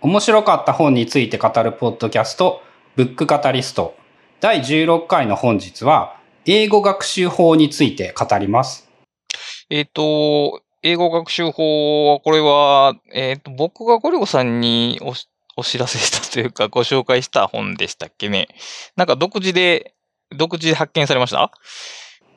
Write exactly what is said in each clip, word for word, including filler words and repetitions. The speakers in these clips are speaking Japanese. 面白かった本について語るポッドキャストブックカタリストだいじゅうろっかいの本日は英語学習法について語ります。えっと、英語学習法はこれは、えっと、僕がゴリゴさんにお、お知らせしたというかご紹介した本でしたっけね。なんか独自で、独自で発見されました？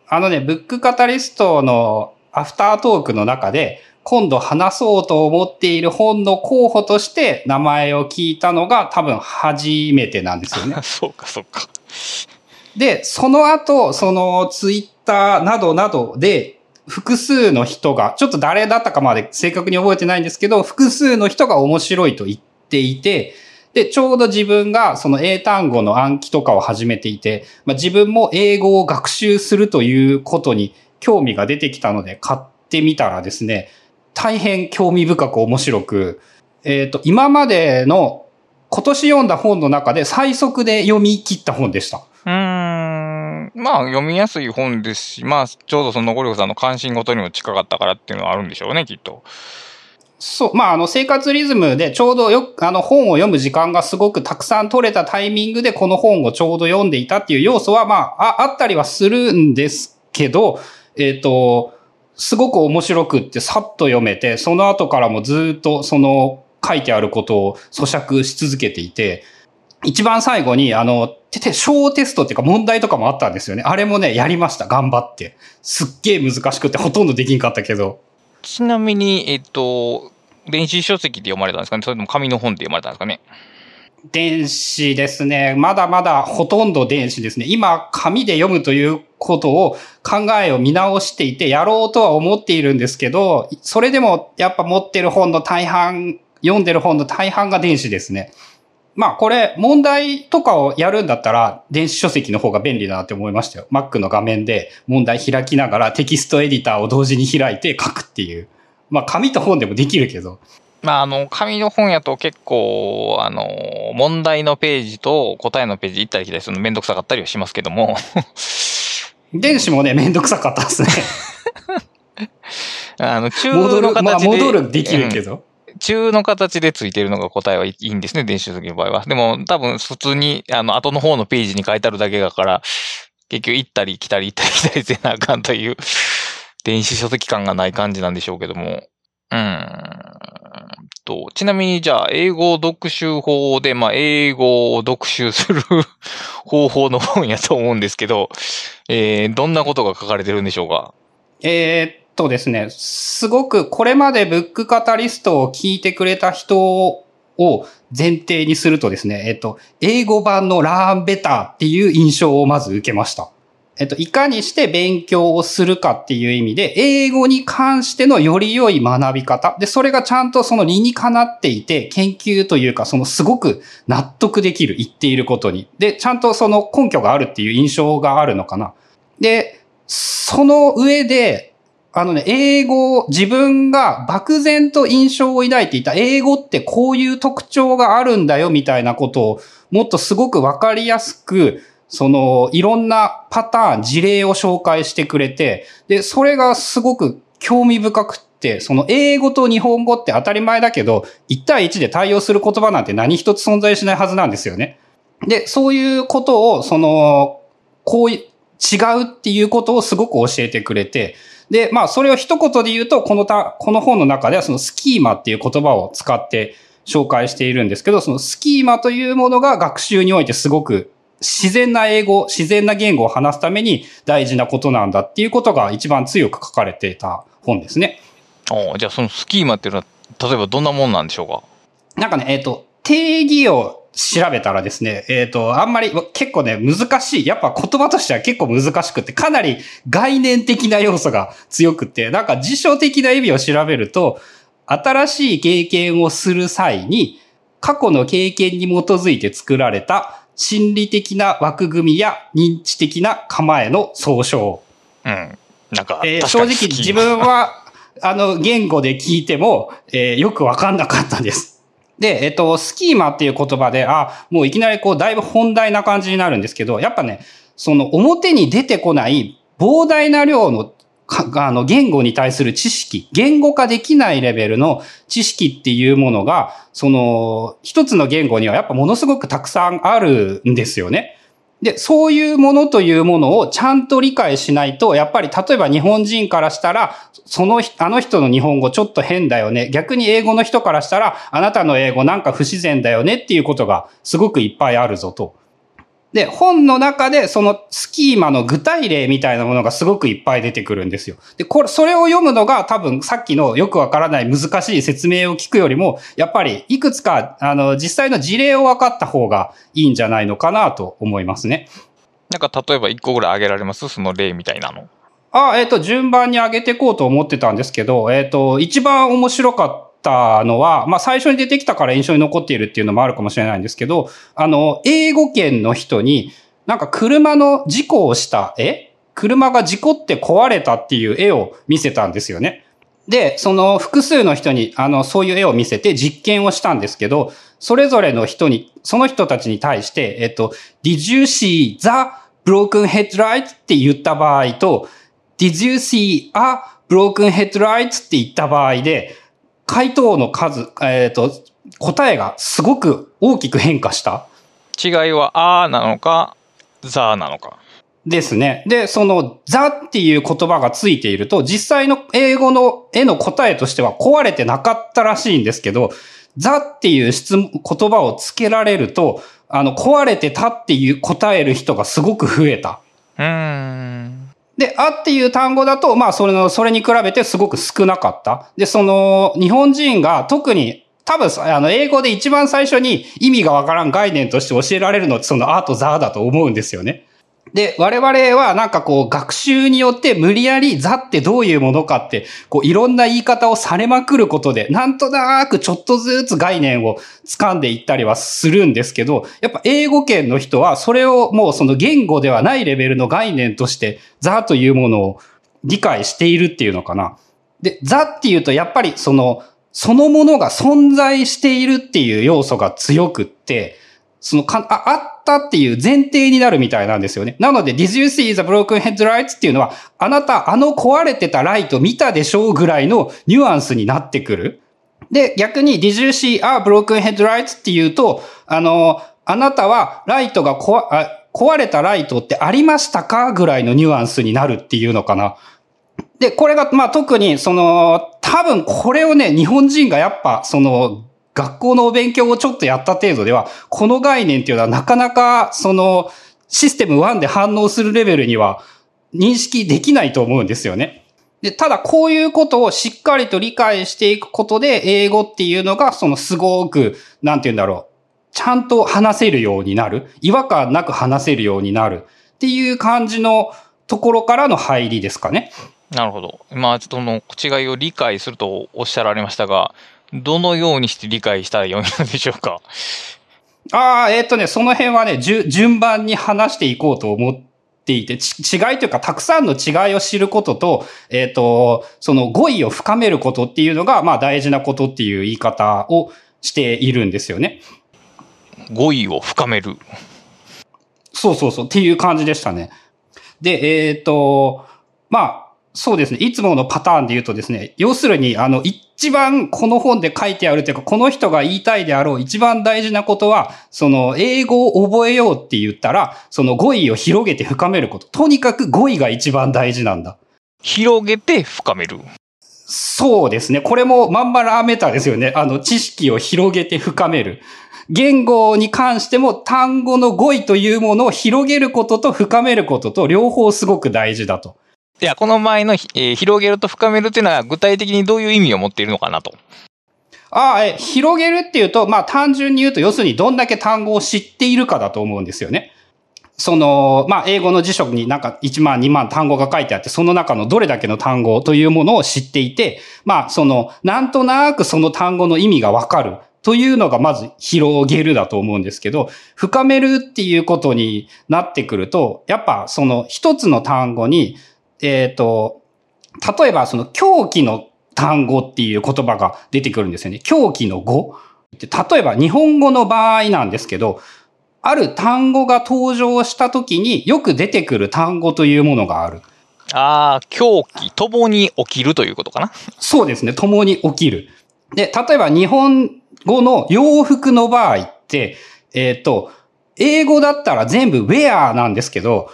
あのね、ブックカタリストのアフタートークの中で今度話そうと思っている本の候補として名前を聞いたのが多分初めてなんですよね。そうか、そうか。で、その後、そのツイッターなどなどで複数の人が、ちょっと誰だったかまで正確に覚えてないんですけど、複数の人が面白いと言っていて、で、ちょうど自分がその英単語の暗記とかを始めていて、まあ、自分も英語を学習するということに興味が出てきたので買ってみたらですね、大変興味深く面白く、えっと、今までの今年読んだ本の中で最速で読み切った本でした。うーん。まあ、読みやすい本ですし、まあ、ちょうどそのゴリゴさんの関心事にも近かったからっていうのはあるんでしょうね、きっと。そう。まあ、あの、生活リズムでちょうどよく、あの、本を読む時間がすごくたくさん取れたタイミングでこの本をちょうど読んでいたっていう要素は、まあ、あ, あったりはするんですけど、えっと、すごく面白くってさっと読めて、その後からもずっとその書いてあることを咀嚼し続けていて、一番最後にあの、小テストっていうか問題とかもあったんですよね。あれもね、やりました。頑張って。すっげえ難しくてほとんどできんかったけど。ちなみに、えっと、電子書籍で読まれたんですかね？それとも紙の本で読まれたんですかね？電子ですね。まだまだほとんど電子ですね。今、紙で読むということを考えを見直していてやろうとは思っているんですけど、それでもやっぱ持ってる本の大半、読んでる本の大半が電子ですね。まあこれ問題とかをやるんだったら電子書籍の方が便利だなって思いましたよ。Mac の画面で問題開きながらテキストエディターを同時に開いて書くっていう。まあ紙と本でもできるけど。まあ、あの、紙の本やと結構、あの、問題のページと答えのページ行ったり来たりするのめんどくさかったりはしますけども。電子もね、めんどくさかったですね。あの、中の形で。戻る、まあ、戻るできるけど、うん。中の形でついてるのが答えはいいんですね、電子書籍の場合は。でも、多分、普通に、あの、後の方のページに書いてあるだけだから、結局行ったり来たり行ったり来たりせなあかんという、電子書籍感がない感じなんでしょうけども。うん。と、ちなみにじゃあ、英語読習法で、まあ、英語を読習する方法の本やと思うんですけど、えー、どんなことが書かれてるんでしょうか？えー、っとですね、すごくこれまでブックカタリストを聞いてくれた人を前提にするとですね、えー、っと、英語版のLearn Betterっていう印象をまず受けました。えっと、いかにして勉強をするかっていう意味で、英語に関してのより良い学び方。で、それがちゃんとその理にかなっていて、研究というか、そのすごく納得できる、言っていることに。で、ちゃんとその根拠があるっていう印象があるのかな。で、その上で、あのね、英語、自分が漠然と印象を抱いていた、英語ってこういう特徴があるんだよ、みたいなことを、もっとすごくわかりやすく、その、いろんなパターン、事例を紹介してくれて、で、それがすごく興味深くって、その英語と日本語って当たり前だけど、いち対いちで対応する言葉なんて何一つ存在しないはずなんですよね。で、そういうことを、その、こういう、違うっていうことをすごく教えてくれて、で、まあ、それを一言で言うと、このた、この本の中ではそのスキーマっていう言葉を使って紹介しているんですけど、そのスキーマというものが学習においてすごく自然な英語、自然な言語を話すために大事なことなんだっていうことが一番強く書かれていた本ですね。お、じゃあそのスキーマっていうのは、例えばどんなもんなんでしょうか？なんかね、えっと、定義を調べたらですね、えっと、あんまり結構ね、難しい。やっぱ言葉としては結構難しくて、かなり概念的な要素が強くて、なんか辞書的な意味を調べると、新しい経験をする際に、過去の経験に基づいて作られた、心理的な枠組みや認知的な構えの総称。うん。なんか、えー、正直自分は、あの、言語で聞いても、えー、よくわかんなかったです。で、えっと、スキーマっていう言葉で、あ、もういきなりこう、だいぶ本題な感じになるんですけど、やっぱね、その表に出てこない膨大な量のか、あの、言語に対する知識、言語化できないレベルの知識っていうものが、その、一つの言語にはやっぱものすごくたくさんあるんですよね。で、そういうものというものをちゃんと理解しないと、やっぱり例えば日本人からしたら、その、あの人の日本語ちょっと変だよね。逆に英語の人からしたら、あなたの英語なんか不自然だよねっていうことがすごくいっぱいあるぞと。で、本の中でそのスキーマの具体例みたいなものがすごくいっぱい出てくるんですよ。で、これ、それを読むのが多分さっきのよくわからない難しい説明を聞くよりも、やっぱりいくつか、あの、実際の事例を分かった方がいいんじゃないのかなと思いますね。なんか例えばいっこぐらい挙げられます?その例みたいなの。あ、えっと、順番に挙げていこうと思ってたんですけど、えっと、一番面白かったたのは、まあ、最初に出てきたから印象に残っているっていうのもあるかもしれないんですけど、あの、英語圏の人に、なんか車の事故をした絵?車が事故って壊れたっていう絵を見せたんですよね。で、その複数の人に、あの、そういう絵を見せて実験をしたんですけど、それぞれの人に、その人たちに対して、えっと、Did you see the broken headlight? って言った場合と、Did you see a broken headlight? って言った場合で、回答の数、えっと、答えがすごく大きく変化した。違いは、あーなのか、ザーなのか。ですね。で、その、ザっていう言葉がついていると、実際の英語の絵の答えとしては壊れてなかったらしいんですけど、ザっていう質問、言葉をつけられると、あの、壊れてたっていう答える人がすごく増えた。うーん。で、あっていう単語だと、まあ、それの、それに比べてすごく少なかった。で、その、日本人が特に、多分、あの、英語で一番最初に意味がわからん概念として教えられるのって、その、アートザーだと思うんですよね。で、我々はなんかこう、学習によって無理やりザってどういうものかって、こう、いろんな言い方をされまくることで、なんとなくちょっとずつ概念を掴んでいったりはするんですけど、やっぱ英語圏の人はそれをもうその言語ではないレベルの概念として、ザというものを理解しているっていうのかな。で、ザっていうとやっぱりその、そのものが存在しているっていう要素が強くって、そのかあ、あったっていう前提になるみたいなんですよね。なので、Did you see the broken headlights? っていうのは、あなた、あの壊れてたライト見たでしょうぐらいのニュアンスになってくる。で、逆に Did you see a broken headlights? っていうと、あの、あなたはライトがこわあ壊れたライトってありましたかぐらいのニュアンスになるっていうのかな。で、これが、まあ特に、その、多分これをね、日本人がやっぱ、その、学校のお勉強をちょっとやった程度では、この概念っていうのはなかなか、その、システムいちで反応するレベルには認識できないと思うんですよね。で、ただこういうことをしっかりと理解していくことで、英語っていうのが、そのすごく、なんて言うんだろう、ちゃんと話せるようになる。違和感なく話せるようになる。っていう感じのところからの入りですかね。なるほど。まあ、ちょっとの違いを理解するとおっしゃられましたが、どのようにして理解したらよいのでしょうか。ああ、えっとね、その辺はね、じゅ、順番に話していこうと思っていて、ち、違いというか、たくさんの違いを知ることと、えっと、その語彙を深めることっていうのが、まあ大事なことっていう言い方をしているんですよね。語彙を深める。そうそうそう、っていう感じでしたね。で、えっと、まあ、そうですね。いつものパターンで言うとですね、要するに、あの、一番この本で書いてあるというか、この人が言いたいであろう一番大事なことは、その、英語を覚えようって言ったら、その語彙を広げて深めること。とにかく語彙が一番大事なんだ。広げて深める。そうですね。これもまんまラーメーターですよね。あの、知識を広げて深める。言語に関しても、単語の語彙というものを広げることと深めることと、両方すごく大事だと。いや、この前の、えー、広げると深めるっていうのは具体的にどういう意味を持っているのかなと。ああ、え、広げるっていうと、まあ単純に言うと、要するにどんだけ単語を知っているかだと思うんですよね。その、まあ英語の辞書になんかいちまんにまん単語が書いてあって、その中のどれだけの単語というものを知っていて、まあその、なんとなくその単語の意味がわかる。というのがまず広げるだと思うんですけど、深めるっていうことになってくると、やっぱその一つの単語に、えっと、例えばその狂気の単語っていう言葉が出てくるんですよね。狂気の語。例えば日本語の場合なんですけど、ある単語が登場した時によく出てくる単語というものがある。ああ、狂気、共に起きるということかな。そうですね、共に起きる。で、例えば日本語の洋服の場合って、えっと、英語だったら全部ウェアなんですけど、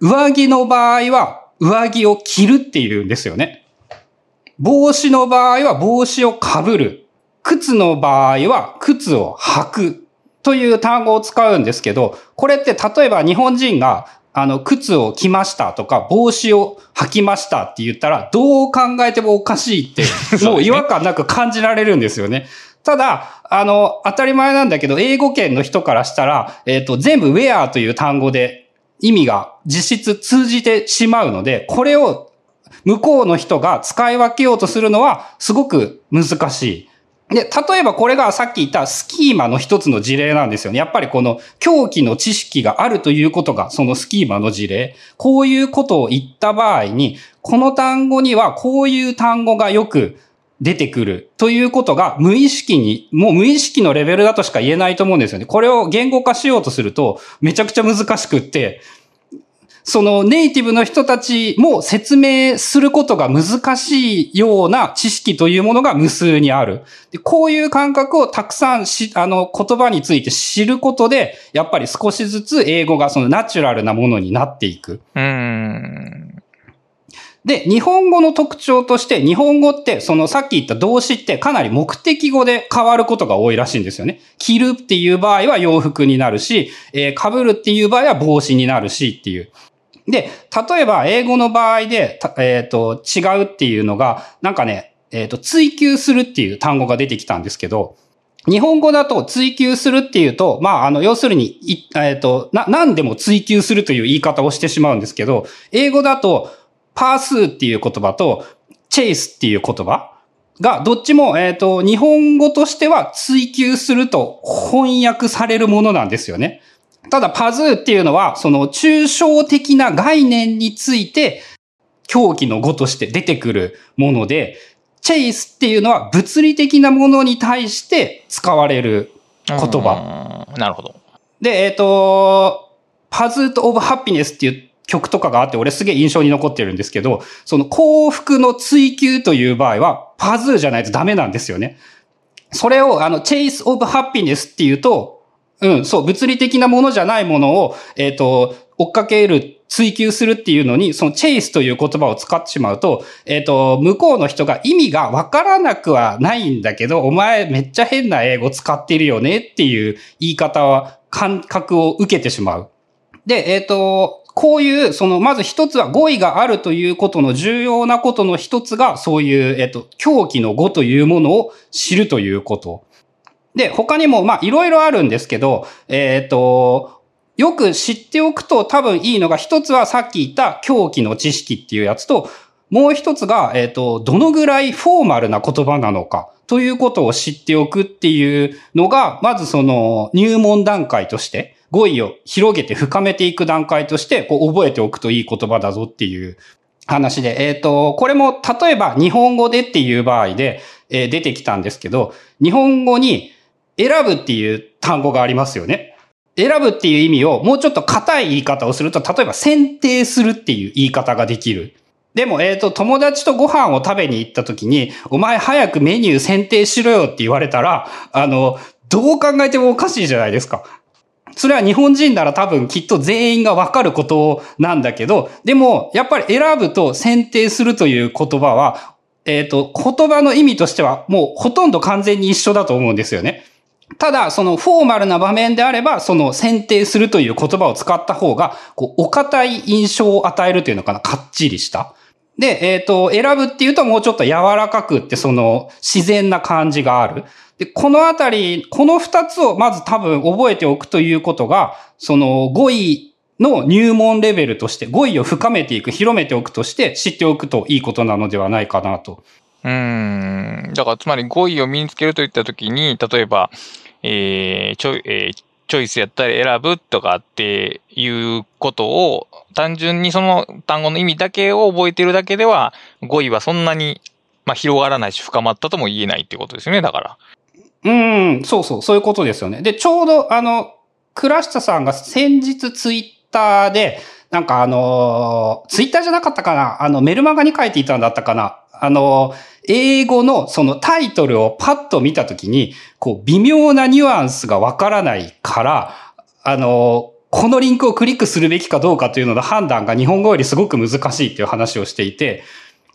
上着の場合は上着を着るっていうんですよね。帽子の場合は帽子をかぶる。靴の場合は靴を履くという単語を使うんですけど、これって例えば日本人があの靴を着ましたとか帽子を履きましたって言ったらどう考えてもおかしいってもう違和感なく感じられるんですよね。ただ、あの、当たり前なんだけど、英語圏の人からしたら、えっと、全部ウェアという単語で意味が実質通じてしまうので、これを向こうの人が使い分けようとするのはすごく難しい。で、例えばこれがさっき言ったスキーマの一つの事例なんですよね。やっぱりこの狂気の知識があるということがそのスキーマの事例。こういうことを言った場合に、この単語にはこういう単語がよく出てくるということが無意識に、もう無意識のレベルだとしか言えないと思うんですよね。これを言語化しようとするとめちゃくちゃ難しくって、そのネイティブの人たちも説明することが難しいような知識というものが無数にある。で、こういう感覚をたくさんし、あの言葉について知ることで、やっぱり少しずつ英語がそのナチュラルなものになっていく。うーん。で、日本語の特徴として、日本語って、そのさっき言った動詞ってかなり目的語で変わることが多いらしいんですよね。着るっていう場合は洋服になるし、えー、被るっていう場合は帽子になるしっていう。で、例えば英語の場合で、えっと、違うっていうのが、なんかね、えっと、追求するっていう単語が出てきたんですけど、日本語だと追求するっていうと、まあ、あの、要するに、えっと、な、何でも追求するという言い方をしてしまうんですけど、英語だと、パースっていう言葉とチェイスっていう言葉がどっちも、えっと、日本語としては追求すると翻訳されるものなんですよね。ただパズーっていうのはその抽象的な概念について狂気の語として出てくるもので、チェイスっていうのは物理的なものに対して使われる言葉。なるほど。で、えっと、パズートオブハッピネスっていう曲とかがあって、俺すげえ印象に残ってるんですけど、その幸福の追求という場合は、パズーじゃないとダメなんですよね。それを、あの、チェイスオブハッピネスっていうと、うん、そう、物理的なものじゃないものを、えっと、追っかける、追求するっていうのに、そのチェイスという言葉を使ってしまうと、えっと、向こうの人が意味がわからなくはないんだけど、お前めっちゃ変な英語使ってるよねっていう言い方は、感覚を受けてしまう。で、えっと、こういう、その、まず一つは語彙があるということの重要なことの一つが、そういう、えっと、狂気の語というものを知るということ。で、他にも、まあ、いろいろあるんですけど、えっと、よく知っておくと多分いいのが、一つはさっき言った狂気の知識っていうやつと、もう一つが、えっと、どのぐらいフォーマルな言葉なのかということを知っておくっていうのが、まずその、入門段階として、語彙を広げて深めていく段階として、こう覚えておくといい言葉だぞっていう話で、えっと、これも例えば日本語でっていう場合で、えー、出てきたんですけど、日本語に選ぶっていう単語がありますよね。選ぶっていう意味をもうちょっと硬い言い方をすると、例えば選定するっていう言い方ができる。でも、えっと、友達とご飯を食べに行った時に、お前早くメニュー選定しろよって言われたら、あの、どう考えてもおかしいじゃないですか。それは日本人なら多分きっと全員がわかることなんだけど、でもやっぱり選ぶと選定するという言葉は、えっと、言葉の意味としてはもうほとんど完全に一緒だと思うんですよね。ただ、そのフォーマルな場面であれば、その選定するという言葉を使った方が、こう、お堅い印象を与えるというのかな、かっちりした。で、えっと、選ぶっていうともうちょっと柔らかくって、その自然な感じがある。で、このあたり、この二つをまず多分覚えておくということが、その語彙の入門レベルとして、語彙を深めていく、広めておくとして知っておくといいことなのではないかなと。うーん。だからつまり語彙を身につけるといったときに、例えば、えー、ちょい、えー、チョイスやったり選ぶとかっていうことを、単純にその単語の意味だけを覚えているだけでは、語彙はそんなに、まあ、広がらないし深まったとも言えないっていうことですよね、だから。うん、そうそう、そういうことですよね。で、ちょうど、あの、倉下さんが先日ツイッターで、なんかあの、ツイッターじゃなかったかな、あの、メルマガに書いていたんだったかな、あの、英語のそのタイトルをパッと見たときに、こう、微妙なニュアンスがわからないから、あの、このリンクをクリックするべきかどうかというのの判断が日本語よりすごく難しいという話をしていて、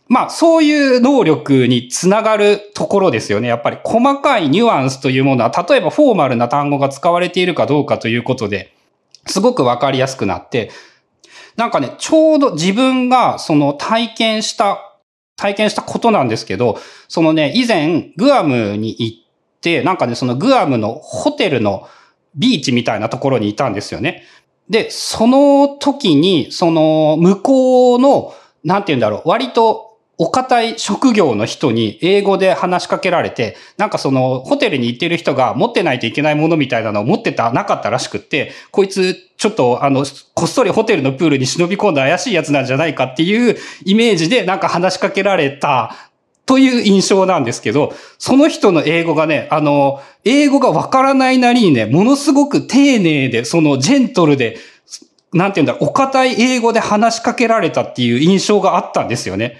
まあそういう能力につながるところですよね。やっぱり細かいニュアンスというものは、例えばフォーマルな単語が使われているかどうかということですごくわかりやすくなって、なんかね、ちょうど自分がその体験した、体験したことなんですけど、そのね、以前グアムに行って、なんかね、そのグアムのホテルのビーチみたいなところにいたんですよね。で、その時に、その向こうの、なんて言うんだろう、割とお堅い職業の人に英語で話しかけられて、なんかそのホテルに行ってる人が持ってないといけないものみたいなのを持ってた、なかったらしくって、こいつちょっとあの、こっそりホテルのプールに忍び込んだ怪しいやつなんじゃないかっていうイメージでなんか話しかけられたという印象なんですけど、その人の英語がね、あの、英語がわからないなりにね、ものすごく丁寧で、そのジェントルで、なんていうんだろう、お堅い英語で話しかけられたっていう印象があったんですよね。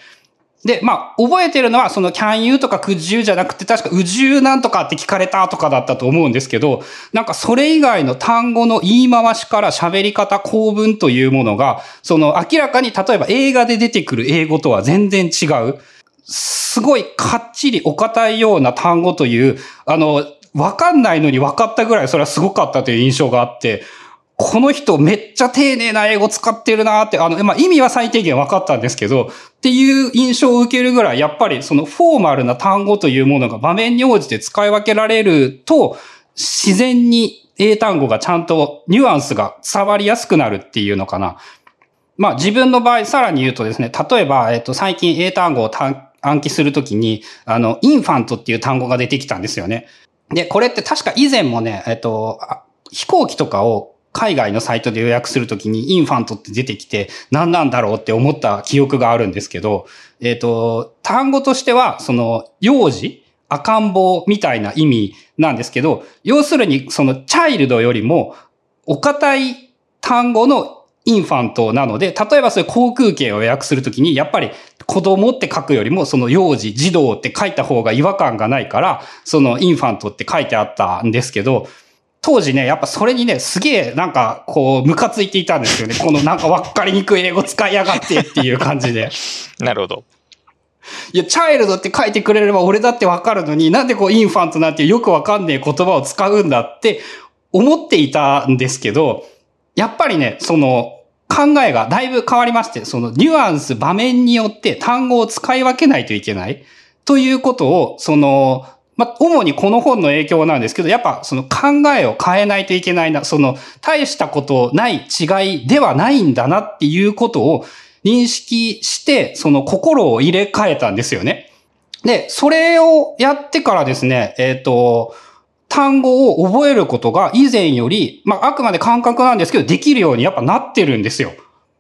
で、まあ、覚えてるのは、その、can you とか could you じゃなくて、確か、would you なんとかって聞かれたとかだったと思うんですけど、なんか、それ以外の単語の言い回しから喋り方、構文というものが、その、明らかに、例えば映画で出てくる英語とは全然違う、すごいかっちりお堅いような単語という、あの、わかんないのにわかったぐらい、それはすごかったという印象があって、この人めっちゃ丁寧な英語使ってるなーって、あの、まあ、意味は最低限分かったんですけど、っていう印象を受けるぐらい、やっぱりそのフォーマルな単語というものが場面に応じて使い分けられると、自然に英単語がちゃんとニュアンスが伝わりやすくなるっていうのかな。まあ、自分の場合、さらに言うとですね、例えば、えっと、最近英単語を暗記するときに、あの、インファントっていう単語が出てきたんですよね。で、これって確か以前もね、えっと、飛行機とかを海外のサイトで予約するときにインファントって出てきて何なんだろうって思った記憶があるんですけど、えっと、単語としてはその幼児、赤ん坊みたいな意味なんですけど、要するにそのチャイルドよりもお堅い単語のインファントなので、例えばそういう航空券を予約するときにやっぱり子供って書くよりもその幼児、児童って書いた方が違和感がないから、そのインファントって書いてあったんですけど、当時ね、やっぱそれにね、すげえなんかこう、ムカついていたんですよね。このなんかわかりにくい英語使いやがってっていう感じで。なるほど。いや、チャイルドって書いてくれれば俺だってわかるのに、なんでこう、インファントなんてよくわかんねえ言葉を使うんだって思っていたんですけど、やっぱりね、その考えがだいぶ変わりまして、そのニュアンス、場面によって単語を使い分けないといけないということを、その、まあ、主にこの本の影響なんですけど、やっぱその考えを変えないといけないな、その大したことない違いではないんだなっていうことを認識して、その心を入れ替えたんですよね。で、それをやってからですね、えっと、単語を覚えることが以前より、まあ、あくまで感覚なんですけど、できるようにやっぱなってるんですよ。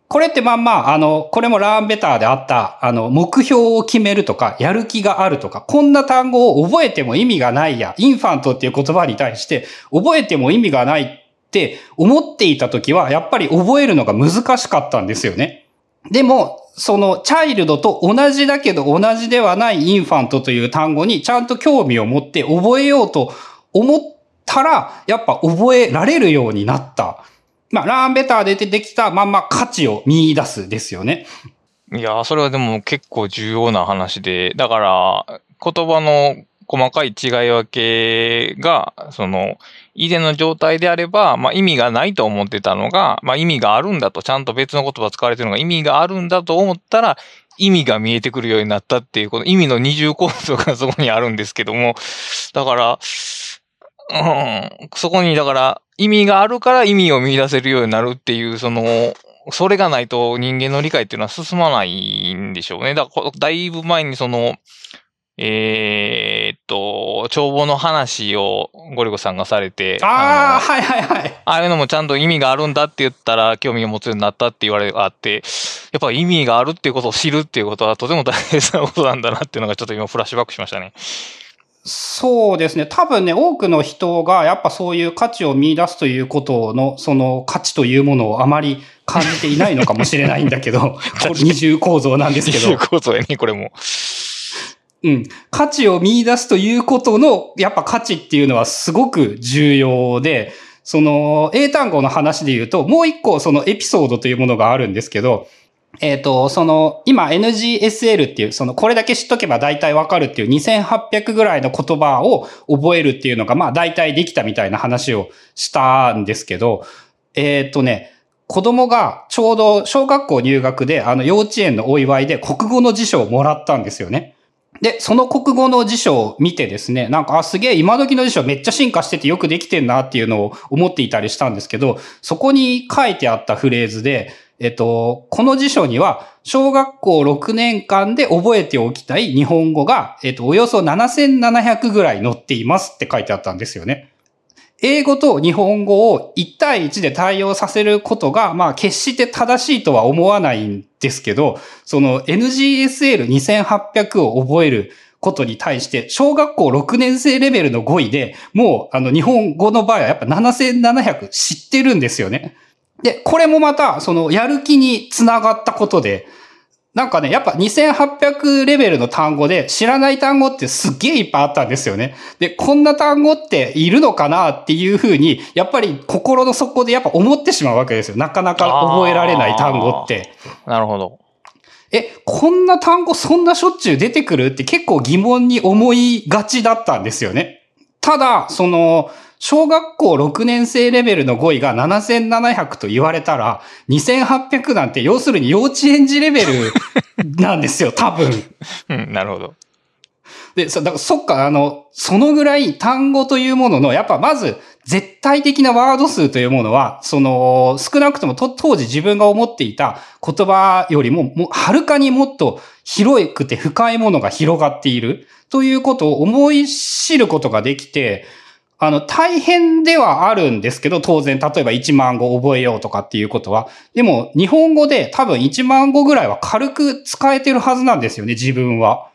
これってまあまあ、あの、これもLearn Betterであった、あの、目標を決めるとか、やる気があるとか、こんな単語を覚えても意味がないや、インファントっていう言葉に対して、覚えても意味がないって思っていたときは、やっぱり覚えるのが難しかったんですよね。でも、その、チャイルドと同じだけど同じではないインファントという単語にちゃんと興味を持って覚えようと思ったら、やっぱ覚えられるようになった。まあ、ラーンベターで出てきたまんま価値を見出すですよね。いや、それはでも結構重要な話で、だから、言葉の細かい違い分けが、その、以前の状態であれば、まあ、意味がないと思ってたのが、まあ、意味があるんだと、ちゃんと別の言葉使われてるのが意味があるんだと思ったら、意味が見えてくるようになったっていう、この意味の二重構造がそこにあるんですけども、だから、うん、そこにだから意味があるから意味を見出せるようになるっていう、その、それがないと人間の理解っていうのは進まないんでしょうね。だから、だいぶ前にその、えー、っと、帳簿の話をゴリゴさんがされて、ああ、はいはいはい。あれのもちゃんと意味があるんだって言ったら興味を持つようになったって言われがあって、やっぱり意味があるっていうことを知るっていうことはとても大切なことなんだなっていうのがちょっと今フラッシュバックしましたね。そうですね。多分ね、多くの人がやっぱそういう価値を見出すということの、その価値というものをあまり感じていないのかもしれないんだけど、二重構造なんですけど。二重構造やね、これも。うん。価値を見出すということの、やっぱ価値っていうのはすごく重要で、その英単語の話で言うと、もう一個そのエピソードというものがあるんですけど、えっと、その、今 エヌジーエスエル っていう、その、これだけ知っとけば大体わかるっていうにせんはっぴゃくぐらいの言葉を覚えるっていうのが、まあ大体できたみたいな話をしたんですけど、えっとね、子供がちょうど小学校入学で、あの幼稚園のお祝いで国語の辞書をもらったんですよね。で、その国語の辞書を見てですね、なんか、あ、すげえ、今時の辞書めっちゃ進化しててよくできてんなっていうのを思っていたりしたんですけど、そこに書いてあったフレーズで、えっと、この辞書には、小学校ろくねんかんで覚えておきたい日本語が、えっと、およそななせんななひゃくぐらい載っていますって書いてあったんですよね。英語と日本語をいちたいいちで対応させることが、まあ、決して正しいとは思わないんですけど、その エヌジーエスエルにせんはっぴゃく を覚えることに対して、小学校ろくねんせいレベルのごいで、もう、あの、日本語の場合はやっぱななせんななひゃく知ってるんですよね。で、これもまた、その、やる気につながったことで、なんかね、やっぱにせんはっぴゃくレベルの単語で知らない単語ってすっげえいっぱいあったんですよね。で、こんな単語っているのかなっていうふうに、やっぱり心の底でやっぱ思ってしまうわけですよ。なかなか覚えられない単語って。なるほど。え、こんな単語そんなしょっちゅう出てくるって結構疑問に思いがちだったんですよね。ただ、その、小学校ろくねんせいレベルの語彙がななせんななひゃくと言われたら、にせんはっぴゃくなんて要するに幼稚園児レベルなんですよ、多分。うん、なるほど。で、そ、だからそっか、あの、そのぐらい単語というものの、やっぱまず絶対的なワード数というものは、その、少なくともと当時自分が思っていた言葉よりも、もうはるかにもっと広くて深いものが広がっているということを思い知ることができて、あの、大変ではあるんですけど、当然、例えばいちまんご覚えようとかっていうことは。でも、日本語で多分いちまんごぐらいは軽く使えてるはずなんですよね、自分は。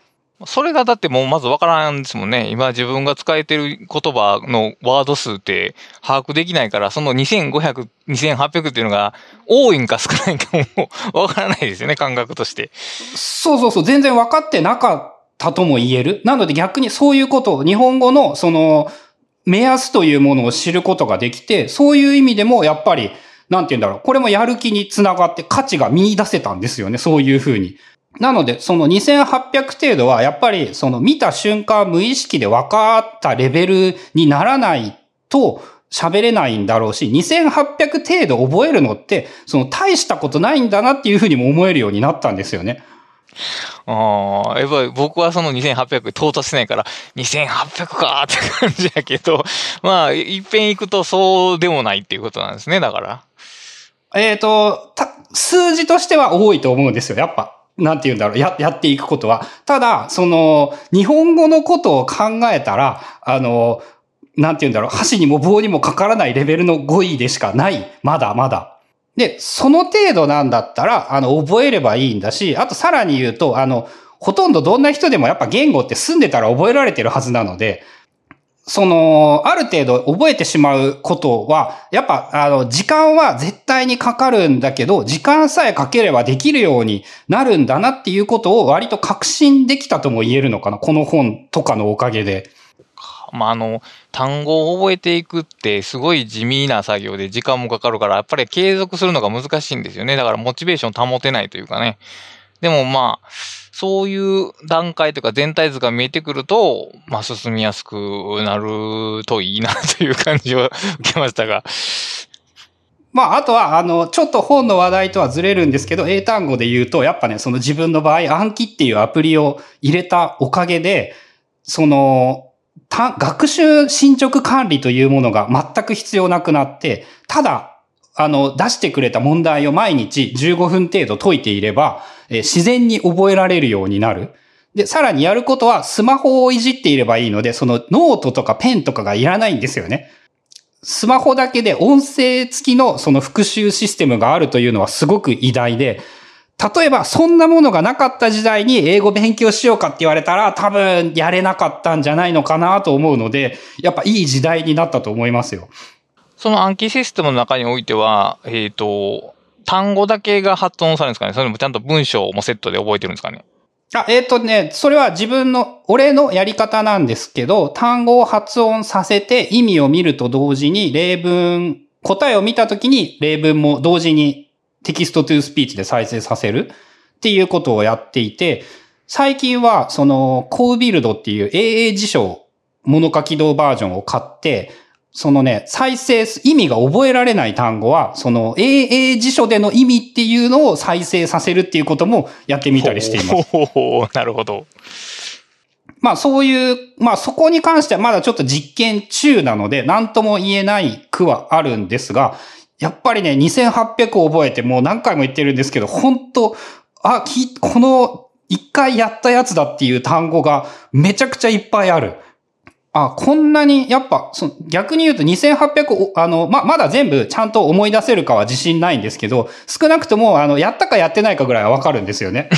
それがだってもうまずわからんですもんね。今自分が使えてる言葉のワード数って把握できないから、そのにせんごひゃく、にせんはっぴゃくっていうのが多いんか少ないんかもわからないですよね、感覚として。そうそうそう、全然わかってなかったとも言える。なので逆にそういうことを日本語のその、目安というものを知ることができて、そういう意味でもやっぱり、なんて言うんだろう、これもやる気につながって価値が見出せたんですよね、そういうふうに。なので、そのにせんはっぴゃく程度はやっぱり、その見た瞬間無意識で分かったレベルにならないと喋れないんだろうし、にせんはっぴゃく程度覚えるのって、その大したことないんだなっていうふうにも思えるようになったんですよね。ああ、やっぱり僕はそのにせんはっぴゃく到達しないから、にせんはっぴゃくかーって感じやけど、まあ、いっぺん行くとそうでもないっていうことなんですね、だから。えっと、数字としては多いと思うんですよ、やっぱ。なんて言うんだろう、や、やっていくことは。ただ、その、日本語のことを考えたら、あの、なんて言うんだろう、箸にも棒にもかからないレベルの語彙でしかない。まだまだ。で、その程度なんだったら、あの、覚えればいいんだし、あとさらに言うと、あの、ほとんどどんな人でもやっぱ言語って住んでたら覚えられてるはずなので、その、ある程度覚えてしまうことは、やっぱ、あの、時間は絶対にかかるんだけど、時間さえかければできるようになるんだなっていうことを割と確信できたとも言えるのかな、この本とかのおかげで。まあ、あの、単語を覚えていくってすごい地味な作業で時間もかかるから、やっぱり継続するのが難しいんですよね。だからモチベーション保てないというかね。でもまあ、そういう段階というか全体図が見えてくると、まあ進みやすくなるといいなという感じを受けましたが。まあ、あとは、あの、ちょっと本の話題とはずれるんですけど、英単語で言うと、やっぱね、その自分の場合、暗記っていうアプリを入れたおかげで、その、学習進捗管理というものが全く必要なくなって、ただ、あの、出してくれた問題を毎日じゅうごふん程度解いていれば、えー、自然に覚えられるようになる。で、さらにやることはスマホをいじっていればいいので、そのノートとかペンとかがいらないんですよね。スマホだけで音声付きのその復習システムがあるというのはすごく偉大で、例えば、そんなものがなかった時代に英語勉強しようかって言われたら、多分やれなかったんじゃないのかなと思うので、やっぱいい時代になったと思いますよ。その暗記システムの中においては、えっと、単語だけが発音されるんですかね？それもちゃんと文章もセットで覚えてるんですかね？あ、えっとね、それは自分の、俺のやり方なんですけど、単語を発音させて意味を見ると同時に例文、答えを見たときに例文も同時にテキストトゥースピーチで再生させるっていうことをやっていて、最近はそのコービルドっていう エーエー 辞書物書き道バージョンを買って、そのね、再生、意味が覚えられない単語は、その エーエー 辞書での意味っていうのを再生させるっていうこともやってみたりしています。ほうほうほう、なるほど。まあそういう、まあそこに関してはまだちょっと実験中なので、なんとも言えない句はあるんですが、やっぱりね、にせんはっぴゃくを覚えてもう何回も言ってるんですけど、本当あ、き、この一回やったやつだっていう単語がめちゃくちゃいっぱいある。あ、こんなに、やっぱ、その逆に言うとにせんはっぴゃく、あの、ま、まだ全部ちゃんと思い出せるかは自信ないんですけど、少なくとも、あの、やったかやってないかぐらいはわかるんですよね。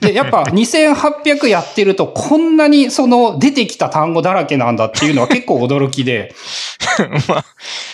で、やっぱにせんはっぴゃくやってると、こんなにその出てきた単語だらけなんだっていうのは結構驚きで。まあ、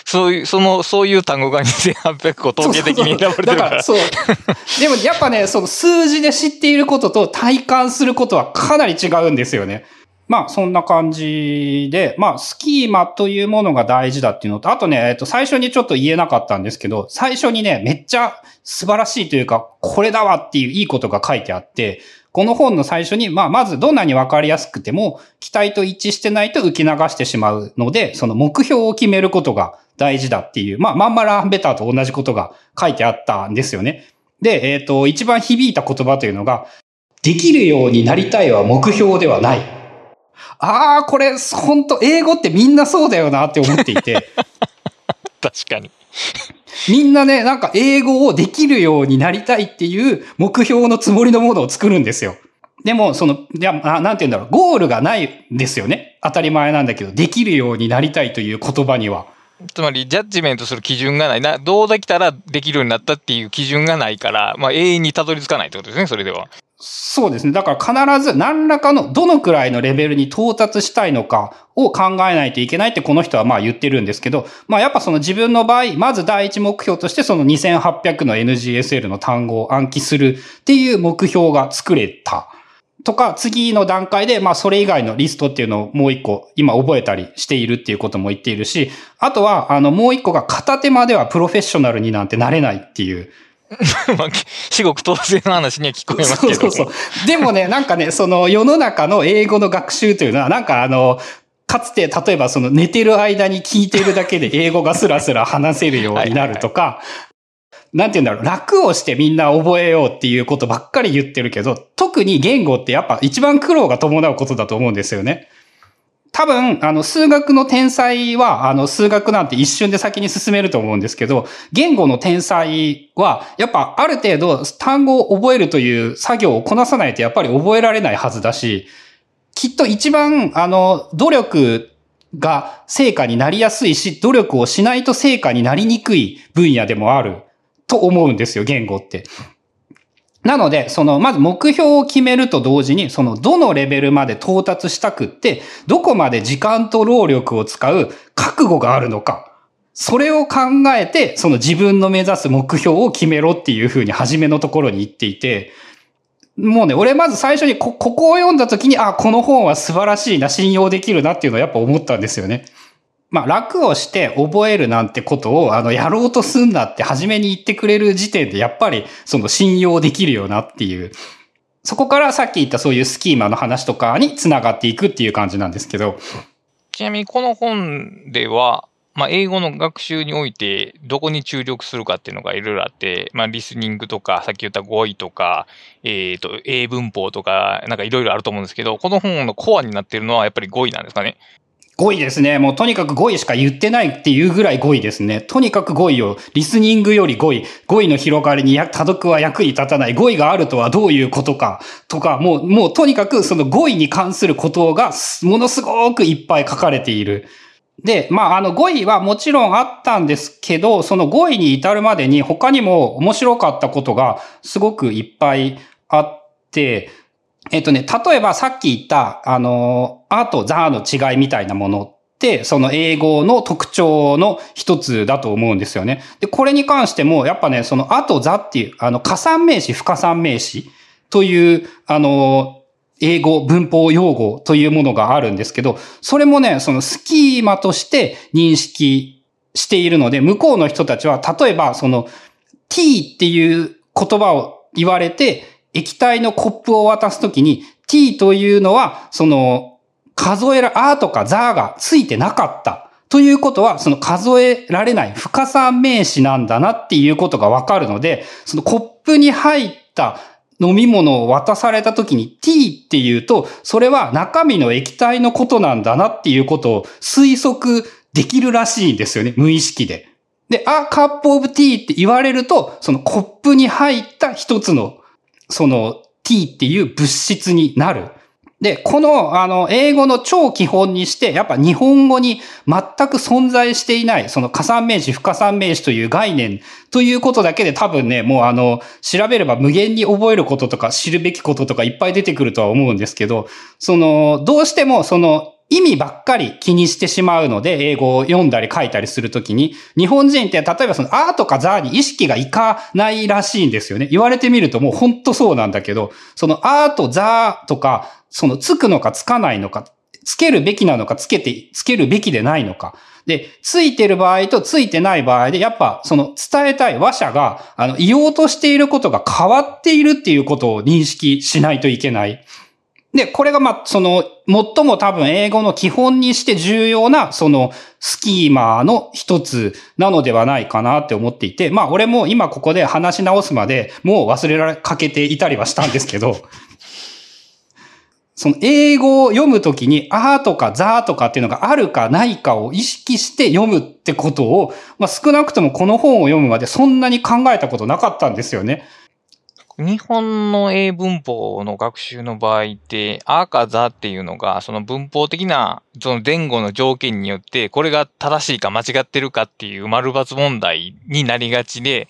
そういう、その、そういう単語がにせんはっぴゃく個統計的に選ばれてるから。そうそうそう。だから、そう。でもやっぱね、その数字で知っていることと体感することはかなり違うんですよね。まあ、そんな感じで、まあ、スキーマというものが大事だっていうのと、あとね、えっと、最初にちょっと言えなかったんですけど、最初にね、めっちゃ素晴らしいというか、これだわっていういいことが書いてあって、この本の最初に、まあ、まずどんなにわかりやすくても、期待と一致してないと浮き流してしまうので、その目標を決めることが大事だっていう、まあ、まんまLearn Betterと同じことが書いてあったんですよね。で、えっと、一番響いた言葉というのが、できるようになりたいは目標ではない。ああ、これ、ほんと、英語ってみんなそうだよなって思っていて。確かに。みんなね、なんか英語をできるようになりたいっていう目標のつもりのものを作るんですよ。でも、その、いや、なんて言うんだろう、ゴールがないんですよね。当たり前なんだけど、できるようになりたいという言葉には。つまり、ジャッジメントする基準がないな。どうできたらできるようになったっていう基準がないから、まあ、永遠にたどり着かないってことですね、それでは。そうですね。だから必ず何らかのどのくらいのレベルに到達したいのかを考えないといけないってこの人はまあ言ってるんですけど、まあやっぱその自分の場合、まず第一目標としてそのにせんはっぴゃくの エヌジーエスエル の単語を暗記するっていう目標が作れた。とか、次の段階で、まあそれ以外のリストっていうのをもう一個今覚えたりしているっていうことも言っているし、あとはあのもう一個が片手間ではプロフェッショナルになんてなれないっていう。至極当然の話には聞こえますけど。そうそうそう。でもね、なんかね、その世の中の英語の学習というのは、なんかあの、かつて例えばその寝てる間に聞いてるだけで英語がスラスラ話せるようになるとか、はいはいはい、なんて言うんだろう、楽をしてみんな覚えようっていうことばっかり言ってるけど、特に言語ってやっぱ一番苦労が伴うことだと思うんですよね。多分、あの、数学の天才は、あの、数学なんて一瞬で先に進めると思うんですけど、言語の天才は、やっぱある程度単語を覚えるという作業をこなさないとやっぱり覚えられないはずだし、きっと一番、あの、努力が成果になりやすいし、努力をしないと成果になりにくい分野でもあると思うんですよ、言語って。なので、その、まず目標を決めると同時に、その、どのレベルまで到達したくって、どこまで時間と労力を使う覚悟があるのか。それを考えて、その自分の目指す目標を決めろっていうふうに初めのところに言っていて、もうね、俺まず最初にこ、ここを読んだ時に、あ、この本は素晴らしいな、信用できるなっていうのはやっぱ思ったんですよね。まあ、楽をして覚えるなんてことを、あの、やろうとすんなって初めに言ってくれる時点で、やっぱり、その信用できるよなっていう。そこからさっき言ったそういうスキーマの話とかにつながっていくっていう感じなんですけど。ちなみにこの本では、まあ、英語の学習において、どこに注力するかっていうのがいろいろあって、まあ、リスニングとか、さっき言った語彙とか、えっと、英文法とか、なんかいろいろあると思うんですけど、この本のコアになってるのはやっぱり語彙なんですかね。語彙ですね。もうとにかく語彙しか言ってないっていうぐらい語彙ですね。とにかく語彙を、リスニングより語彙、語彙の広がりに多読は役に立たない、語彙があるとはどういうことか、とか、もう、もうとにかくその語彙に関することがものすごくいっぱい書かれている。で、まあ、あのごいはもちろんあったんですけど、そのごいに至るまでに他にも面白かったことがすごくいっぱいあって、えっとね、例えばさっき言った、あの、アとザーの違いみたいなものって、その英語の特徴の一つだと思うんですよね。で、これに関しても、やっぱね、そのアとザっていう、あの、加算名詞、不加算名詞という、あの、英語、文法用語というものがあるんですけど、それもね、そのスキーマとして認識しているので、向こうの人たちは、例えば、その t っていう言葉を言われて、液体のコップを渡すときに t というのはその数えら、あとかざがついてなかったということはその数えられない不可算名詞なんだなっていうことがわかるので、そのコップに入った飲み物を渡されたときに t っていうとそれは中身の液体のことなんだなっていうことを推測できるらしいんですよね、無意識で。で、あ、カップオブ t って言われるとそのコップに入った一つのその t っていう物質になる。で、この、あの、英語の超基本にして、やっぱ日本語に全く存在していない、その加算名詞、不加算名詞という概念ということだけで多分ね、もうあの、調べれば無限に覚えることとか知るべきこととかいっぱい出てくるとは思うんですけど、その、どうしてもその、意味ばっかり気にしてしまうので、英語を読んだり書いたりするときに、日本人って例えばその、あとかざに意識がいかないらしいんですよね。言われてみるともうほんとそうなんだけど、その、あとざとか、その、つくのかつかないのか、つけるべきなのか、つけて、つけるべきでないのか。で、ついてる場合とついてない場合で、やっぱ、その、伝えたい話者が、あの、言おうとしていることが変わっているっていうことを認識しないといけない。で、これが、ま、その、最も多分英語の基本にして重要な、その、スキーマの一つなのではないかなって思っていて、まあ、俺も今ここで話し直すまでもう忘れられかけていたりはしたんですけど、その、英語を読むときに、あとかざとかっていうのがあるかないかを意識して読むってことを、まあ、少なくともこの本を読むまでそんなに考えたことなかったんですよね。日本の英文法の学習の場合って、あかざっていうのが、その文法的な、その前後の条件によって、これが正しいか間違ってるかっていう丸抜問題になりがちで、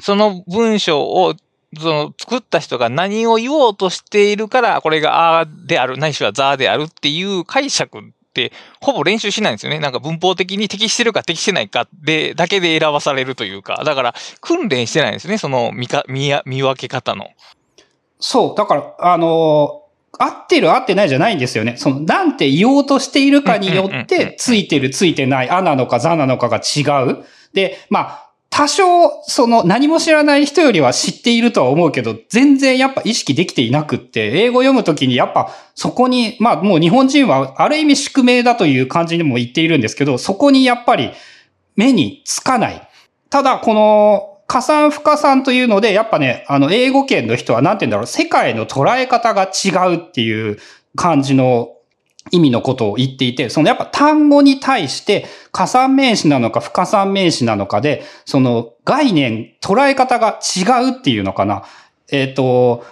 その文章を、その作った人が何を言おうとしているから、これがあである、ないしはざであるっていう解釈って、ほぼ練習しないんですよね。なんか文法的に適してるか適してないかで、だけで選ばされるというか、だから訓練してないんですね、その見か、見や、見分け方の。そう、だから、あのー、合ってる合ってないじゃないんですよね。その、なんて言おうとしているかによって、ついてるついてない、あなのかざなのかが違う。で、まあ、多少、その、何も知らない人よりは知っているとは思うけど、全然やっぱ意識できていなくって、英語読むときにやっぱそこに、まあもう日本人はある意味宿命だという感じにも言っているんですけど、そこにやっぱり目につかない。ただ、この加算不加算というので、やっぱね、あの、英語圏の人はなんて言うんだろう、世界の捉え方が違うっていう感じの、意味のことを言っていて、そのやっぱ単語に対して加算名詞なのか不加算名詞なのかで、その概念、捉え方が違うっていうのかな。えっと、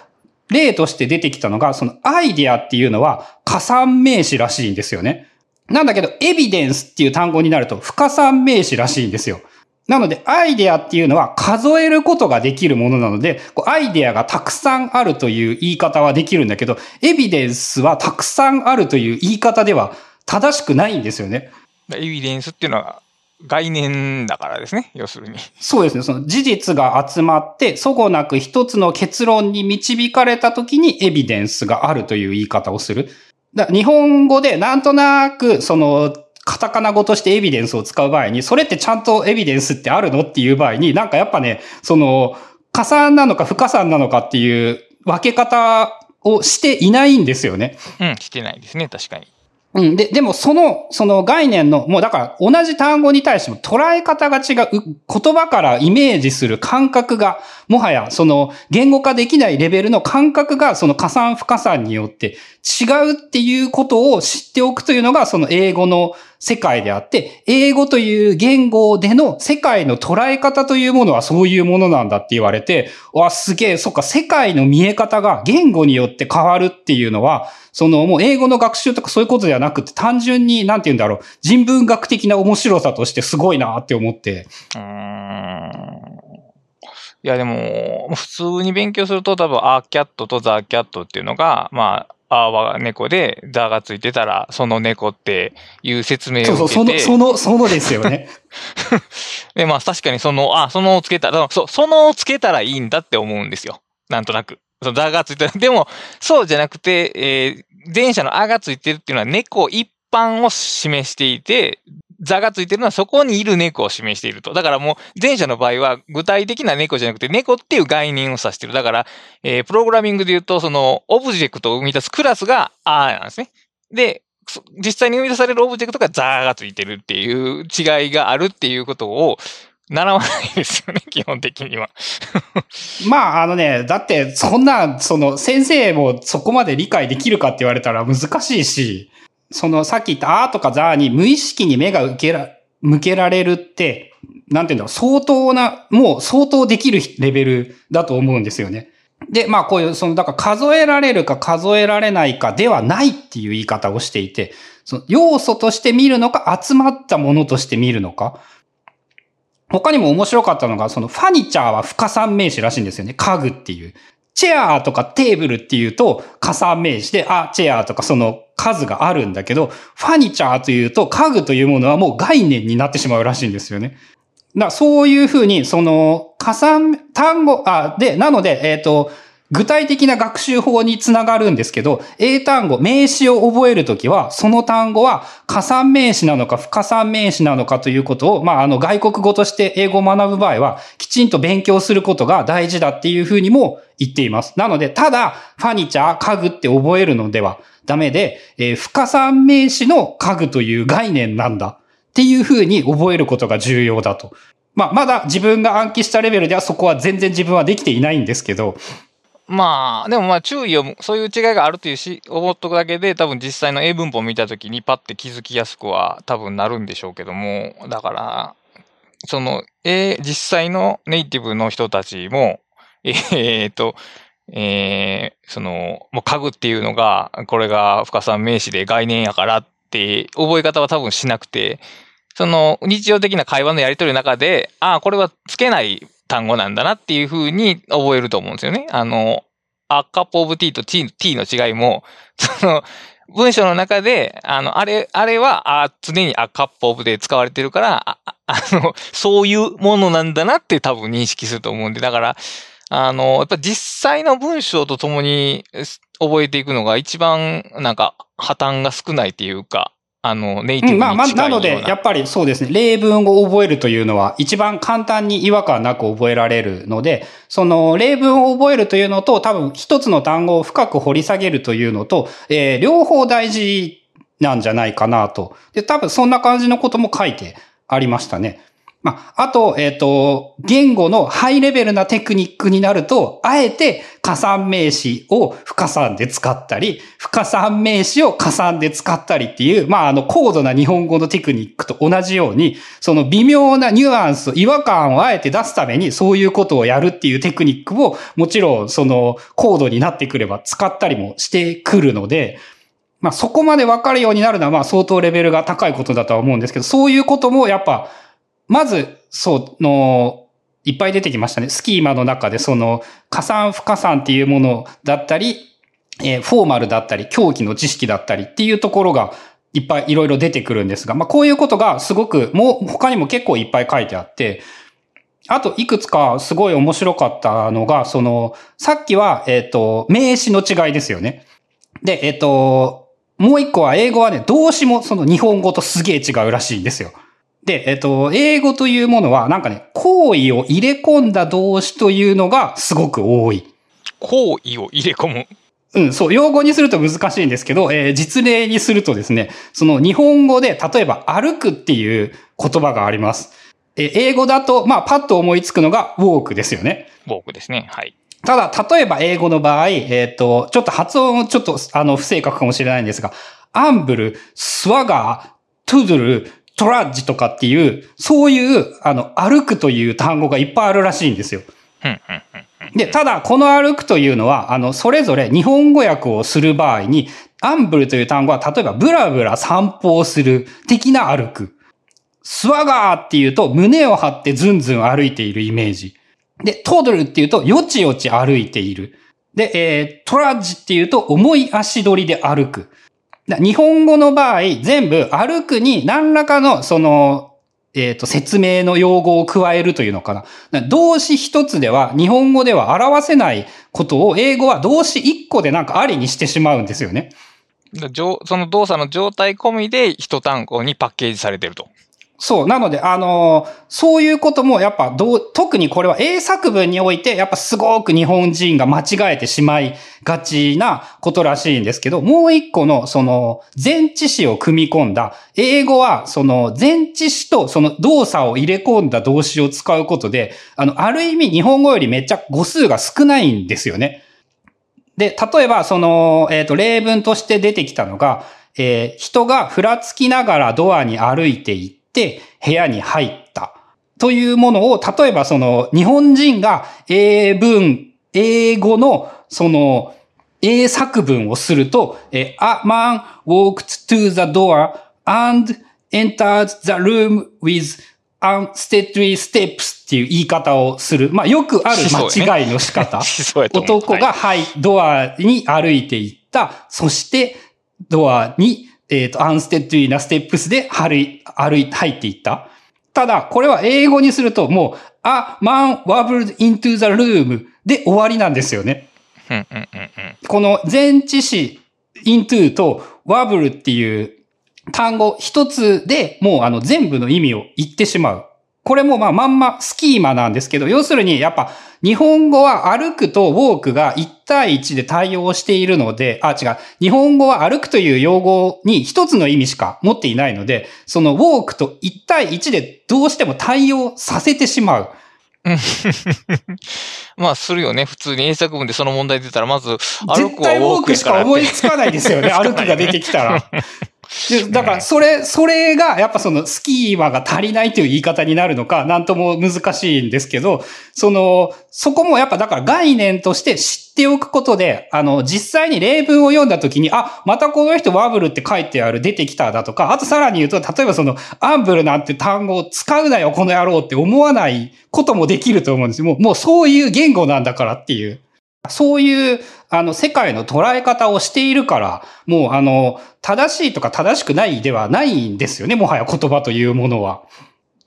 例として出てきたのが、そのアイディアっていうのは加算名詞らしいんですよね。なんだけど、エビデンスっていう単語になると不加算名詞らしいんですよ。なので、アイデアっていうのは数えることができるものなので、アイデアがたくさんあるという言い方はできるんだけど、エビデンスはたくさんあるという言い方では正しくないんですよね。エビデンスっていうのは概念だからですね、要するに。そうですね。その事実が集まって、そごなく一つの結論に導かれた時にエビデンスがあるという言い方をする。だから日本語でなんとなく、その、カタカナ語としてエビデンスを使う場合に、それってちゃんとエビデンスってあるのっていう場合に、なんかやっぱね、その、加算なのか不加算なのかっていう分け方をしていないんですよね。うん、してないですね、確かに。うん、で、でもその、その概念の、もうだから同じ単語に対しても捉え方が違う、言葉からイメージする感覚が、もはやその言語化できないレベルの感覚がその加算不加算によって違うっていうことを知っておくというのが、その英語の世界であって、英語という言語での世界の捉え方というものはそういうものなんだって言われて、わ、すげえ、そっか、世界の見え方が言語によって変わるっていうのは、そのもう英語の学習とかそういうことではなくて、単純に、なんて言うんだろう、人文学的な面白さとしてすごいなって思って。うーん、いやでも、普通に勉強すると多分、アーキャットとザーキャットっていうのが、まあ、アーは猫で、ザーがついてたら、その猫っていう説明を受けて。そうそう、その、その、そのですよね。で、まあ確かにその、あ、そのをつけたら、そう、そのをつけたらいいんだって思うんですよ。なんとなく。そのザーがついてたら。でも、そうじゃなくて、えー、前者のアがついてるっていうのは猫一般を示していて、座がついてるのはそこにいる猫を示していると。だからもう前者の場合は具体的な猫じゃなくて猫っていう概念を指している。だから、えー、プログラミングで言うとそのオブジェクトを生み出すクラスが R なんですね。で、実際に生み出されるオブジェクトが座がついてるっていう違いがあるっていうことを習わないですよね、基本的には。まあ、あのね、だってそんな、その先生もそこまで理解できるかって言われたら難しいし、そのさっき言ったあーとかざーに無意識に目が向けら、向けられるって、なんていうんだろう、相当な、もう相当できるレベルだと思うんですよね。で、まあこういう、その、だから数えられるか数えられないかではないっていう言い方をしていて、その要素として見るのか、集まったものとして見るのか。他にも面白かったのが、そのファニチャーは不可算名詞らしいんですよね。家具っていう。チェアーとかテーブルっていうと加算名詞で、あ、チェアーとかその数があるんだけど、ファニチャーというと家具というものはもう概念になってしまうらしいんですよね。だからそういうふうに、その加算、単語、あ、で、なので、えっと、具体的な学習法につながるんですけど、英単語、名詞を覚えるときは、その単語は加算名詞なのか不加算名詞なのかということを、まあ、あの、外国語として英語を学ぶ場合は、きちんと勉強することが大事だっていうふうにも言っています。なので、ただ、ファニチャー、家具って覚えるのではダメで、えー、不加算名詞の家具という概念なんだっていうふうに覚えることが重要だと。まあ、まだ自分が暗記したレベルではそこは全然自分はできていないんですけど、まあ、でもまあ注意を、そういう違いがあるというし、思っとくだけで多分実際の英文法を見たときにパッて気づきやすくは多分なるんでしょうけども、だから、その、えー、実際のネイティブの人たちも、えーと、えー、その、もう家具っていうのが、これが不可算名詞で概念やからって覚え方は多分しなくて、その日常的な会話のやりとりの中で、ああ、これはつけない単語なんだなっていう風に覚えると思うんですよね。あの、あ、カップオブティーと T の違いも、その、文章の中で、あの、あれ、あれは、あ、常にあ、カップオブで使われてるから、あ、あの、そういうものなんだなって多分認識すると思うんで、だから、あの、やっぱ実際の文章とともに覚えていくのが一番、なんか、破綻が少ないっていうか、あの、ネイティブに近いような、うん、まあ、ま、なので、やっぱりそうですね。例文を覚えるというのは、一番簡単に違和感なく覚えられるので、その、例文を覚えるというのと、多分、一つの単語を深く掘り下げるというのと、えー、両方大事なんじゃないかなと。で、多分、そんな感じのことも書いてありましたね。まあ、あと、えっと、言語のハイレベルなテクニックになると、あえて加算名詞を不加算で使ったり、不加算名詞を加算で使ったりっていう、まあ、あの、高度な日本語のテクニックと同じように、その微妙なニュアンス、違和感をあえて出すために、そういうことをやるっていうテクニックを、もちろん、その、高度になってくれば使ったりもしてくるので、まあ、そこまでわかるようになるのは、まあ、相当レベルが高いことだとは思うんですけど、そういうことも、やっぱ、まず、その、いっぱい出てきましたね。スキーマの中で、その、加算不加算っていうものだったり、えー、フォーマルだったり、狂気の知識だったりっていうところが、いっぱいいろいろ出てくるんですが、まあ、こういうことがすごく、もう他にも結構いっぱい書いてあって、あと、いくつかすごい面白かったのが、その、さっきは、えっと、名詞の違いですよね。で、えっと、もう一個は、英語はね、動詞もその日本語とすげえ違うらしいんですよ。で、えっと、英語というものは、なんかね、行為を入れ込んだ動詞というのがすごく多い。行為を入れ込む。うん、そう、用語にすると難しいんですけど、えー、実例にするとですね、その日本語で、例えば、歩くっていう言葉があります。えー、英語だと、まあ、パッと思いつくのが、ウォークですよね。ウォークですね、はい。ただ、例えば、英語の場合、えっと、ちょっと発音、ちょっと、あの、不正確かもしれないんですが、アンブル、スワガー、トゥドゥル、トラッジとかっていう、そういう、あの、歩くという単語がいっぱいあるらしいんですよ。で、ただ、この歩くというのは、あの、それぞれ日本語訳をする場合に、アンブルという単語は、例えば、ブラブラ散歩をする的な歩く。スワガーっていうと、胸を張ってずんずん歩いているイメージ。で、トドルっていうと、よちよち歩いている。で、えー、トラッジっていうと、重い足取りで歩く。日本語の場合、全部歩くに何らかの、その、えっと、説明の用語を加えるというのかな。動詞一つでは、日本語では表せないことを、英語は動詞一個でなんかありにしてしまうんですよね。その動作の状態込みで、一単語にパッケージされてると。そう。なので、あのー、そういうこともやっぱどう、特にこれは英作文において、やっぱすごく日本人が間違えてしまいがちなことらしいんですけど、もう一個の、その、前置詞を組み込んだ、英語は、その、前置詞とその動作を入れ込んだ動詞を使うことで、あの、ある意味日本語よりめっちゃ語数が少ないんですよね。で、例えば、その、えっと、例文として出てきたのが、えー、人がふらつきながらドアに歩いていて、で、部屋に入ったというものを、例えばその日本人が英文、英語のその英作文をすると、A man walked to the door and entered the room with unsteady steps っていう言い方をする。まあよくある間違いの仕方。男が、はい、ドアに歩いていった。そしてドアにえっと、アンステッドリーなステップスで、歩い、歩い、入っていった。ただ、これは英語にすると、もう、あ、man wobbled into the room で終わりなんですよね。この前置詞 into と wobble っていう単語一つで、もうあの全部の意味を言ってしまう。これもまあまんまスキーマなんですけど、要するにやっぱ日本語は歩くとウォークがいち対いちで対応しているので、あ、違う。日本語は歩くという用語に一つの意味しか持っていないので、そのウォークといち対いちでどうしても対応させてしまう。まあするよね。普通に英作文でその問題出たら、まず歩くはウォークしか思いつかないですよね。歩くが出てきたら。だから、それ、それが、やっぱその、スキーマが足りないという言い方になるのか、なんとも難しいんですけど、その、そこもやっぱだから概念として知っておくことで、あの、実際に例文を読んだときに、あ、またこの人ワブルって書いてある、出てきただとか、あとさらに言うと、例えばその、アンブルなんて単語を使うなよ、この野郎って思わないこともできると思うんですよ。もう、もうそういう言語なんだからっていう。そういう、あの、世界の捉え方をしているから、もう、あの、正しいとか正しくないではないんですよね。もはや言葉というものは。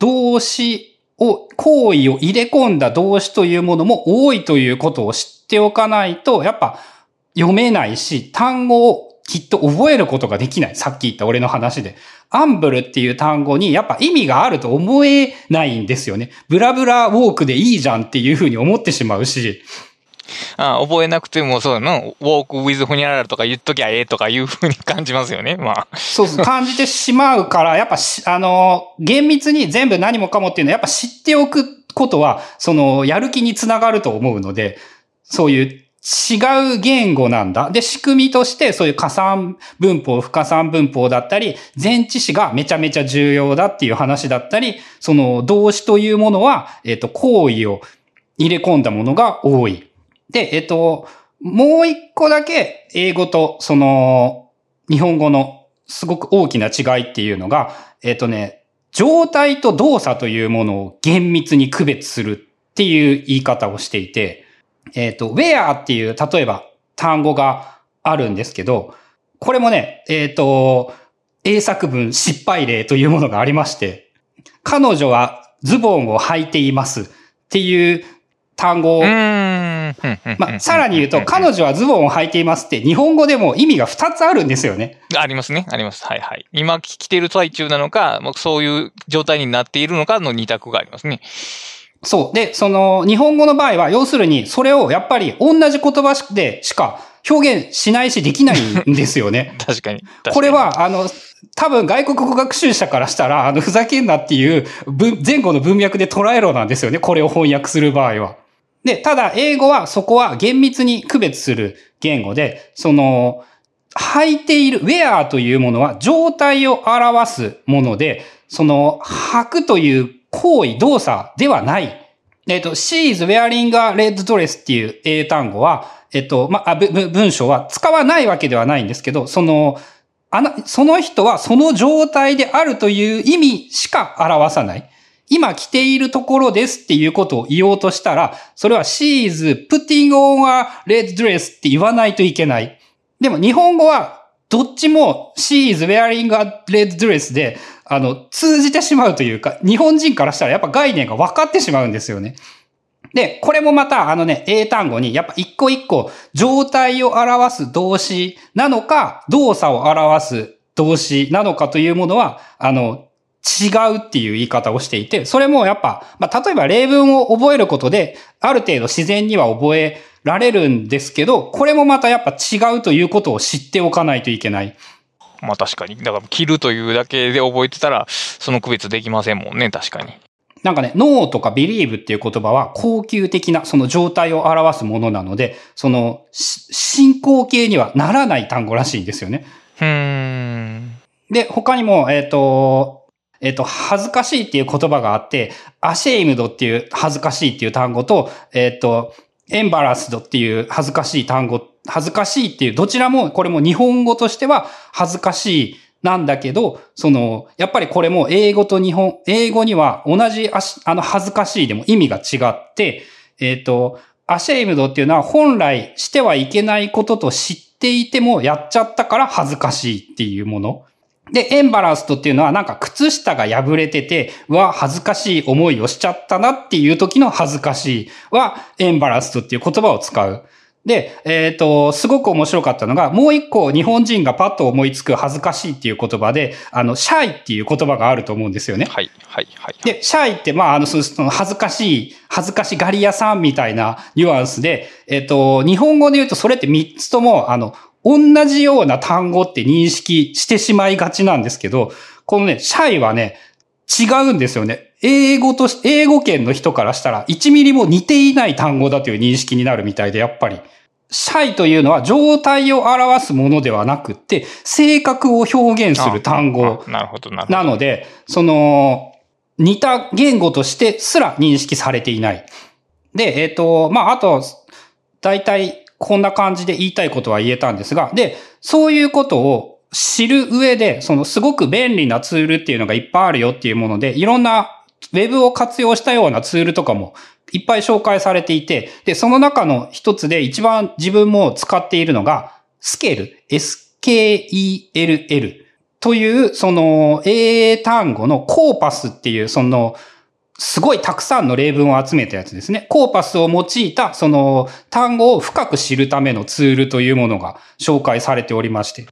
動詞を、行為を入れ込んだ動詞というものも多いということを知っておかないと、やっぱ読めないし、単語をきっと覚えることができない。さっき言った俺の話で。アンブルっていう単語にやっぱ意味があると思えないんですよね。ブラブラウォークでいいじゃんっていうふうに思ってしまうし、ああ覚えなくてもそうだな、ウォークウィズホニャララとか言っときゃええとかいう風に感じますよね。まあ。そうそう、感じてしまうから、やっぱし、あの、厳密に全部何もかもっていうのは、やっぱ知っておくことは、その、やる気につながると思うので、そういう違う言語なんだ。で、仕組みとして、そういう加算文法、不加算文法だったり、前置詞がめちゃめちゃ重要だっていう話だったり、その、動詞というものは、えっと、行為を入れ込んだものが多い。で、えっと、もう一個だけ英語とその日本語のすごく大きな違いっていうのが、えっとね、状態と動作というものを厳密に区別するっていう言い方をしていて、えっと、where っていう例えば単語があるんですけど、これもね、えっと、英作文失敗例というものがありまして、彼女はズボンを履いていますっていう単語を、まあ、さらに言うと、彼女はズボンを履いていますって、日本語でも意味がふたつあるんですよね。ありますね。あります。はいはい。今着ている最中なのか、そういう状態になっているのかのに択がありますね。そう。で、その、日本語の場合は、要するに、それをやっぱり同じ言葉でしか表現しないしできないんですよね。確かに。確かにこれは、あの、多分外国語学習者からしたら、あの、ふざけんなっていう前後の文脈で捉えろなんですよね。これを翻訳する場合は。で、ただ英語はそこは厳密に区別する言語で、その、履いているウェアというものは状態を表すもので、その履くという行為、動作ではない。えっと、she is wearing a red dress っていう英単語は、えっと、まあ、文章は使わないわけではないんですけど、その、あの、その人はその状態であるという意味しか表さない。今着ているところですっていうことを言おうとしたら、それは she is putting on a red dress って言わないといけない。でも日本語はどっちも she is wearing a red dress で、あの、通じてしまうというか、日本人からしたらやっぱ概念が分かってしまうんですよね。で、これもまたあのね、英単語にやっぱ一個一個状態を表す動詞なのか、動作を表す動詞なのかというものは、あの、違うっていう言い方をしていて、それもやっぱ、まあ、例えば例文を覚えることで、ある程度自然には覚えられるんですけど、これもまたやっぱ違うということを知っておかないといけない。まあ確かに。だから、着るというだけで覚えてたら、その区別できませんもんね、確かに。なんかね、know とか believe っていう言葉は、恒久的な、その状態を表すものなので、その、進行形にはならない単語らしいんですよね。うーん。で、他にも、えっと、えっと、恥ずかしいっていう言葉があって、ashamed っていう恥ずかしいっていう単語と、えっと、embarrassed っていう恥ずかしい単語、恥ずかしいっていう、どちらも、これも日本語としては恥ずかしいなんだけど、その、やっぱりこれも英語と日本、英語には同じあし、あの恥ずかしいでも意味が違って、えっと、ashamed っていうのは本来してはいけないことと知っていてもやっちゃったから恥ずかしいっていうもの。で、エンバラストっていうのはなんか靴下が破れてて、は恥ずかしい思いをしちゃったなっていう時の恥ずかしいはエンバラストっていう言葉を使う。で、えっと、すごく面白かったのが、もう一個日本人がパッと思いつく恥ずかしいっていう言葉で、あの、シャイっていう言葉があると思うんですよね。はい、はい、はい。で、シャイって、まあ、あの、その恥ずかしい、恥ずかしがり屋さんみたいなニュアンスで、えっと、日本語で言うとそれってみっつとも、あの、同じような単語って認識してしまいがちなんですけど、このね、シャイはね、違うんですよね。英語と、英語圏の人からしたらいちミリも似ていない単語だという認識になるみたいで、やっぱり。シャイというのは状態を表すものではなくって、性格を表現する単語なので、その、似た言語としてすら認識されていない。で、えっと、まあ、あと、大体、こんな感じで言いたいことは言えたんですが、で、そういうことを知る上で、そのすごく便利なツールっていうのがいっぱいあるよっていうもので、いろんなウェブを活用したようなツールとかもいっぱい紹介されていて、で、その中の一つで一番自分も使っているのが、スケル、エスケーイーエルエル という、その英単語のコーパスっていう、その、すごいたくさんの例文を集めたやつですね。コーパスを用いたその単語を深く知るためのツールというものが紹介されておりまして。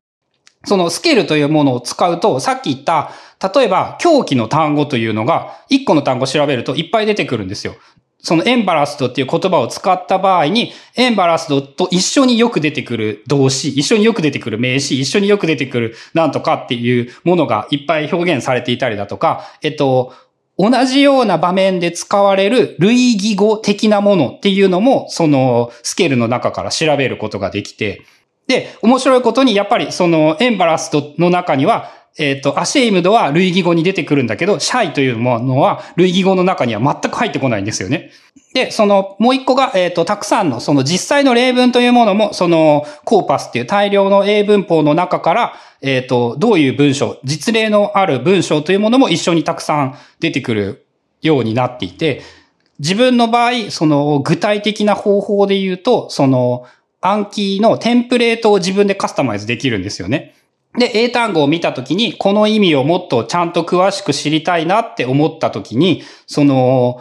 そのスケルというものを使うと、さっき言った、例えば狂気の単語というのが、一個の単語を調べるといっぱい出てくるんですよ。そのエンバラスドっていう言葉を使った場合に、エンバラスドと一緒によく出てくる動詞、一緒によく出てくる名詞、一緒によく出てくるなんとかっていうものがいっぱい表現されていたりだとか、えっと、同じような場面で使われる類義語的なものっていうのも、そのスケールの中から調べることができて、で、面白いことに、やっぱりそのエンバラスドの中には、えっと、アシェイムドは類義語に出てくるんだけど、シャイというものは類義語の中には全く入ってこないんですよね。で、その、もう一個が、えっと、たくさんの、その実際の例文というものも、その、コーパスっていう大量の英文法の中から、えっと、どういう文章、実例のある文章というものも一緒にたくさん出てくるようになっていて、自分の場合、その、具体的な方法で言うと、その、暗記のテンプレートを自分でカスタマイズできるんですよね。で、英単語を見たときに、この意味をもっとちゃんと詳しく知りたいなって思ったときに、その、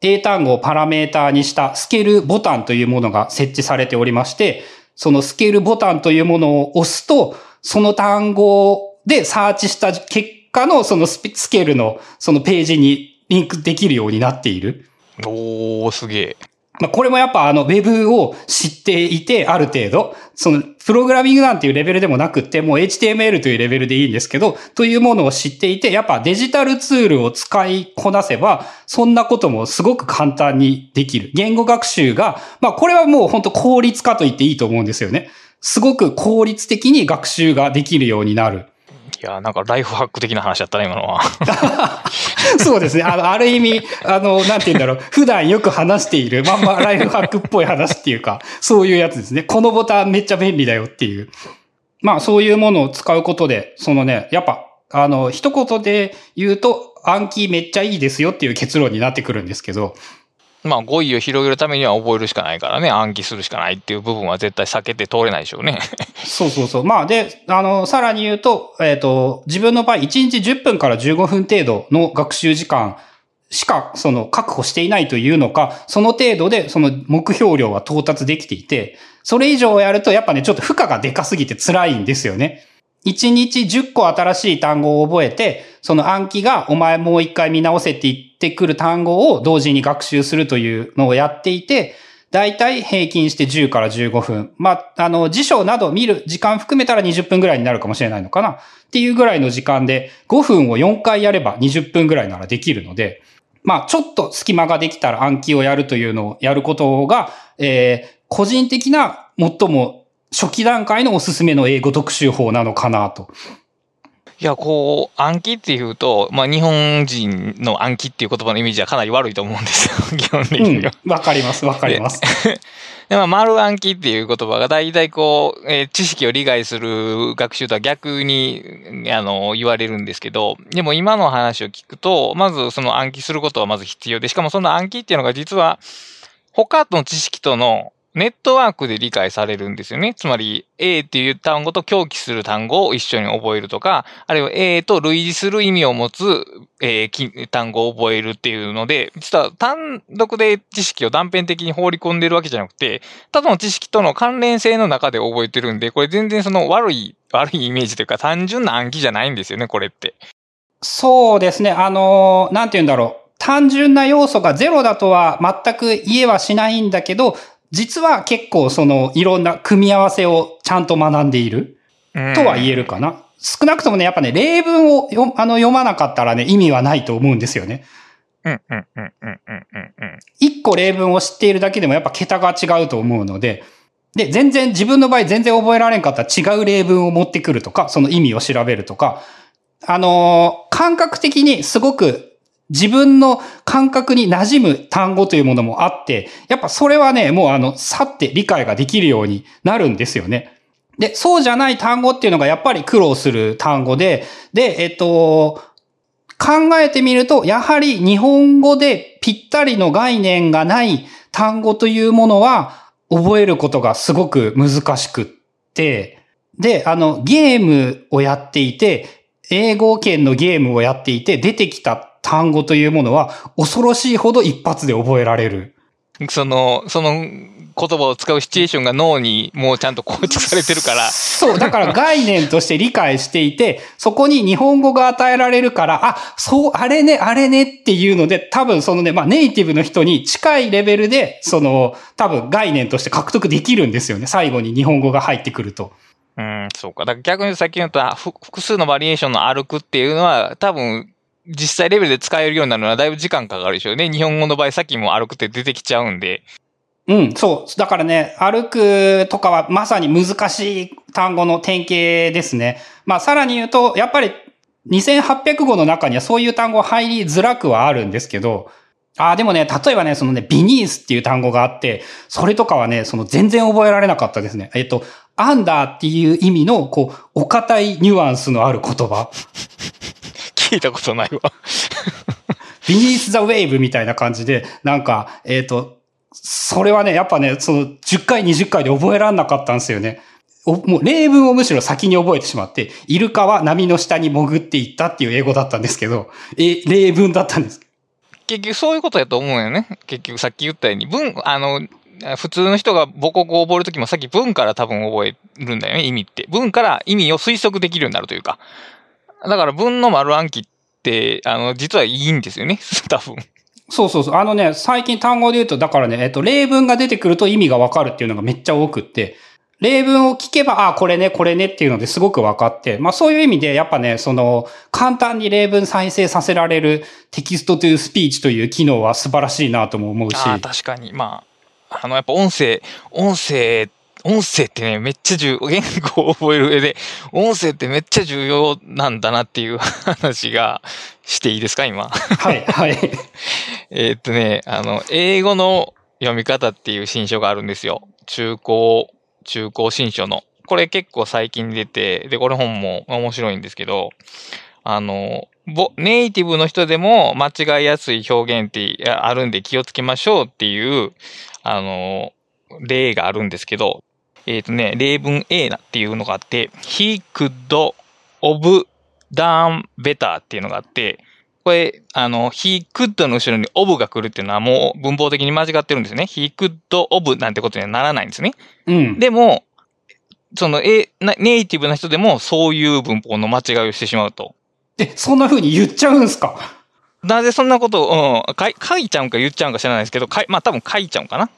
英単語をパラメーターにしたスケルボタンというものが設置されておりまして、そのスケルボタンというものを押すと、その単語でサーチした結果のそのスケルのそのページにリンクできるようになっている。おー、すげえ。まあこれもやっぱあのウェブを知っていてある程度、そのプログラミングなんていうレベルでもなくってもう エイチティーエムエル というレベルでいいんですけど、というものを知っていてやっぱデジタルツールを使いこなせばそんなこともすごく簡単にできる。言語学習が、まあこれはもう本当効率化と言っていいと思うんですよね。すごく効率的に学習ができるようになる。いや、なんかライフハック的な話だったね、今のは。そうですね。あの、ある意味、あの、なんて言うんだろう。普段よく話している、まんまライフハックっぽい話っていうか、そういうやつですね。このボタンめっちゃ便利だよっていう。まあ、そういうものを使うことで、そのね、やっぱ、あの、一言で言うと、暗記めっちゃいいですよっていう結論になってくるんですけど。まあ、語彙を広げるためには覚えるしかないからね、暗記するしかないっていう部分は絶対避けて通れないでしょうね。そうそうそう。まあ、で、あの、さらに言うと、えっと、自分の場合、いちにちじゅっぷんからじゅうごふん程度の学習時間しか、その、確保していないというのか、その程度で、その、目標量は到達できていて、それ以上やると、やっぱね、ちょっと負荷がでかすぎて辛いんですよね。いちにちじゅっこ新しい単語を覚えて、その暗記がお前もう一回見直せって言ってくる単語を同時に学習するというのをやっていて、だいたい平均してじゅうからじゅうごふん。まあ、あの、辞書など見る時間含めたらにじゅっぷんぐらいになるかもしれないのかなっていうぐらいの時間で、ごふんをよんかいやればにじゅっぷんぐらいならできるので、まあ、ちょっと隙間ができたら暗記をやるというのをやることが、えー、個人的な最も初期段階のおすすめの英語特集法なのかなと。いや、こう、暗記っていうと、まあ、日本人の暗記っていう言葉のイメージはかなり悪いと思うんですよ、基本的には。わかります、わかります。で、まあ、丸暗記っていう言葉が大体こう、えー、知識を理解する学習とは逆に、あの、言われるんですけど、でも今の話を聞くと、まずその暗記することはまず必要で、しかもその暗記っていうのが実は、他の知識とのネットワークで理解されるんですよね。つまり、A っていう単語と狂気する単語を一緒に覚えるとか、あるいは A と類似する意味を持つ、えー、単語を覚えるっていうので、実は単独で知識を断片的に放り込んでるわけじゃなくて、他の知識との関連性の中で覚えてるんで、これ全然その悪い、悪いイメージというか単純な暗記じゃないんですよね、これって。そうですね。あのー、なんて言うんだろう。単純な要素がゼロだとは全く言えはしないんだけど、実は結構そのいろんな組み合わせをちゃんと学んでいるとは言えるかな。少なくともね、やっぱね、例文をよあの読まなかったらね、意味はないと思うんですよね。うんうんうんうんうんうん。一個例文を知っているだけでもやっぱ桁が違うと思うので、で、全然自分の場合全然覚えられんかったら違う例文を持ってくるとか、その意味を調べるとか、あのー、感覚的にすごく自分の感覚に馴染む単語というものもあって、やっぱそれはね、もうあの、さって理解ができるようになるんですよね。で、そうじゃない単語っていうのがやっぱり苦労する単語で、で、えっと、考えてみると、やはり日本語でぴったりの概念がない単語というものは、覚えることがすごく難しくって、で、あの、ゲームをやっていて、英語圏のゲームをやっていて、出てきた単語というものは恐ろしいほど一発で覚えられる。その、その言葉を使うシチュエーションが脳にもうちゃんと構築されてるから。そう、だから概念として理解していて、そこに日本語が与えられるから、あ、そう、あれね、あれねっていうので、多分そのね、まあネイティブの人に近いレベルで、その、多分概念として獲得できるんですよね。最後に日本語が入ってくると。うん、そうか。だから逆にさっき言った複数のバリエーションの歩くっていうのは、多分、実際レベルで使えるようになるのはだいぶ時間かかるでしょうね。日本語の場合さっきも歩くって出てきちゃうんで。うん、そう。だからね、歩くとかはまさに難しい単語の典型ですね。まあさらに言うと、やっぱりにせんはっぴゃく語の中にはそういう単語入りづらくはあるんですけど、ああ、でもね、例えばね、そのね、ビニースっていう単語があって、それとかはね、その全然覚えられなかったですね。えっと、アンダーっていう意味の、こう、お堅いニュアンスのある言葉。聞いたことないわ。Beneath the wave みたいな感じで、なんか、えっと、それはね、やっぱね、そのじゅっかい、にじゅっかいで覚えらんなかったんですよね。もう例文をむしろ先に覚えてしまって、イルカは波の下に潜っていったっていう英語だったんですけど、え、例文だったんです。結局そういうことやと思うよね。結局さっき言ったように、文、あの、普通の人が母国を覚えるときもさっき文から多分覚えるんだよね、意味って。文から意味を推測できるようになるというか。だから文の丸暗記って、あの、実はいいんですよね、多分。そうそうそう。あのね、最近単語で言うと、だからね、えっと、例文が出てくると意味がわかるっていうのがめっちゃ多くって、例文を聞けば、ああ、これね、これねっていうのですごくわかって、まあそういう意味で、やっぱね、その、簡単に例文再生させられるテキストトゥースピーチという機能は素晴らしいなとも思うし。ああ、確かに。まあ、あの、やっぱ音声、音声、音声ってね、めっちゃ重要、言語を覚える上で、音声ってめっちゃ重要なんだなっていう話がしていいですか、今。はい、はい。えっとね、あの、英語の読み方っていう新書があるんですよ。中高、中高新書の。これ結構最近出て、で、これ本も面白いんですけど、あの、ネイティブの人でも間違いやすい表現ってあるんで気をつけましょうっていう、あの、例があるんですけど、えっとね、例文 A っていうのがあって、he could have done better っていうのがあって、これ、あの、he could の後ろに of が来るっていうのはもう文法的に間違ってるんですね。he could of なんてことにはならないんですね。うん、でも、その、え、ネイティブな人でもそういう文法の間違いをしてしまうと。え、そんな風に言っちゃうんすか？なぜそんなことを、うん、書いちゃうんか言っちゃうんか知らないですけど、まあ多分書いちゃうんかな。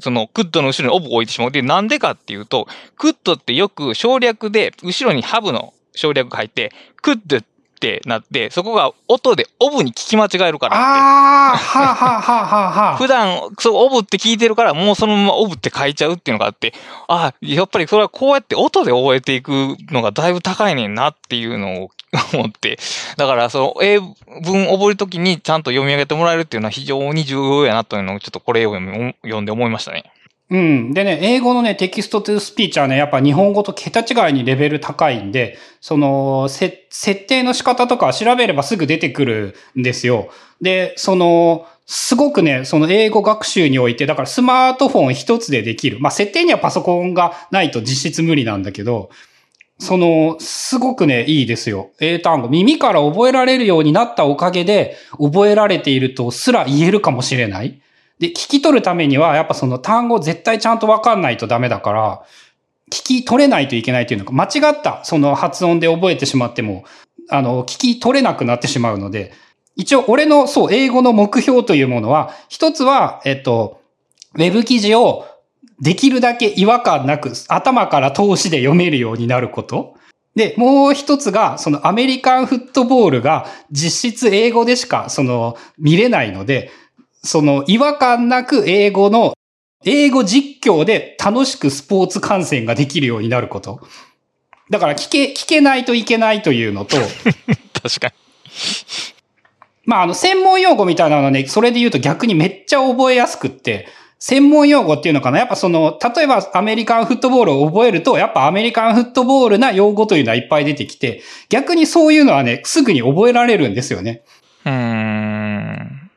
その、クッドの後ろにオブを置いてしまう。で、なんでかっていうと、クッドってよく省略で、後ろにハブの省略が入って、クッドってなって、そこが音でオブに聞き間違えるからって。ああ、はあ、はあははあ、普段、そう、オブって聞いてるから、もうそのままオブって書いちゃうっていうのがあって、ああ、やっぱりそれはこうやって音で覚えていくのがだいぶ高いねんなっていうのを思って。だから、その、英文覚えるときにちゃんと読み上げてもらえるっていうのは非常に重要やなというのを、ちょっとこれを読んで思いましたね。うん。でね、英語のね、テキストトゥースピーチはね、やっぱ日本語と桁違いにレベル高いんで、その、せ、設定の仕方とか調べればすぐ出てくるんですよ。で、その、すごくね、その英語学習において、だからスマートフォン一つでできる。まあ、設定にはパソコンがないと実質無理なんだけど、その、すごくね、いいですよ。英単語。耳から覚えられるようになったおかげで、覚えられているとすら言えるかもしれない。で、聞き取るためには、やっぱその単語絶対ちゃんとわかんないとダメだから、聞き取れないといけないというのか、間違った、その発音で覚えてしまっても、あの、聞き取れなくなってしまうので、一応、俺の、そう、英語の目標というものは、一つは、えっと、ウェブ記事を、できるだけ違和感なく頭から通しで読めるようになること。で、もう一つが、そのアメリカンフットボールが実質英語でしか、その見れないので、その違和感なく英語の、英語実況で楽しくスポーツ観戦ができるようになること。だから聞け、聞けないといけないというのと。確かに。まあ、あの、専門用語みたいなのはね、それで言うと逆にめっちゃ覚えやすくって、専門用語っていうのかな？やっぱその、例えばアメリカンフットボールを覚えると、やっぱアメリカンフットボールな用語というのはいっぱい出てきて、逆にそういうのはね、すぐに覚えられるんですよね。うーん。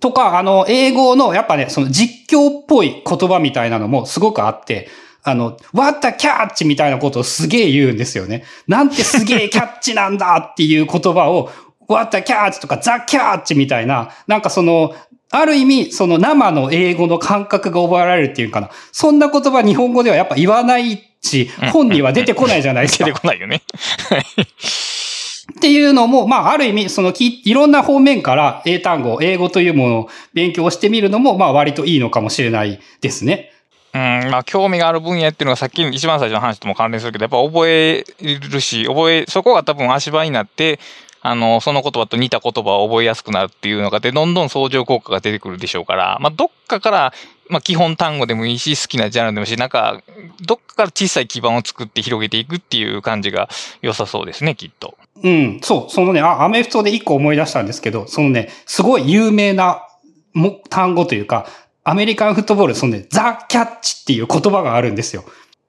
とか、あの、英語の、やっぱね、その実況っぽい言葉みたいなのもすごくあって、あの、what a catch みたいなことをすげえ言うんですよね。なんてすげえキャッチなんだっていう言葉を、what a catch とか the catch みたいな、なんかその、ある意味、その生の英語の感覚が覚えられるっていうかな。そんな言葉日本語ではやっぱ言わないし、本には出てこないじゃないですか。出てこないよね。っていうのも、まあ、ある意味、そのき、いろんな方面から英単語、英語というものを勉強してみるのも、まあ、割といいのかもしれないですね。うん、まあ、興味がある分野っていうのがさっき一番最初の話とも関連するけど、やっぱ覚えるし、覚え、そこが多分足場になって、あの、その言葉と似た言葉を覚えやすくなるっていうのがで、どんどん相乗効果が出てくるでしょうから、まあ、どっかから、まあ、基本単語でもいいし、好きなジャンルでもいいし、なんか、どっかから小さい基盤を作って広げていくっていう感じが良さそうですね、きっと。うん、そう、そのね、あ、アメフトで一個思い出したんですけど、そのね、すごい有名なも単語というか、アメリカンフットボール、そのね、ザ・キャッチっていう言葉があるんですよ。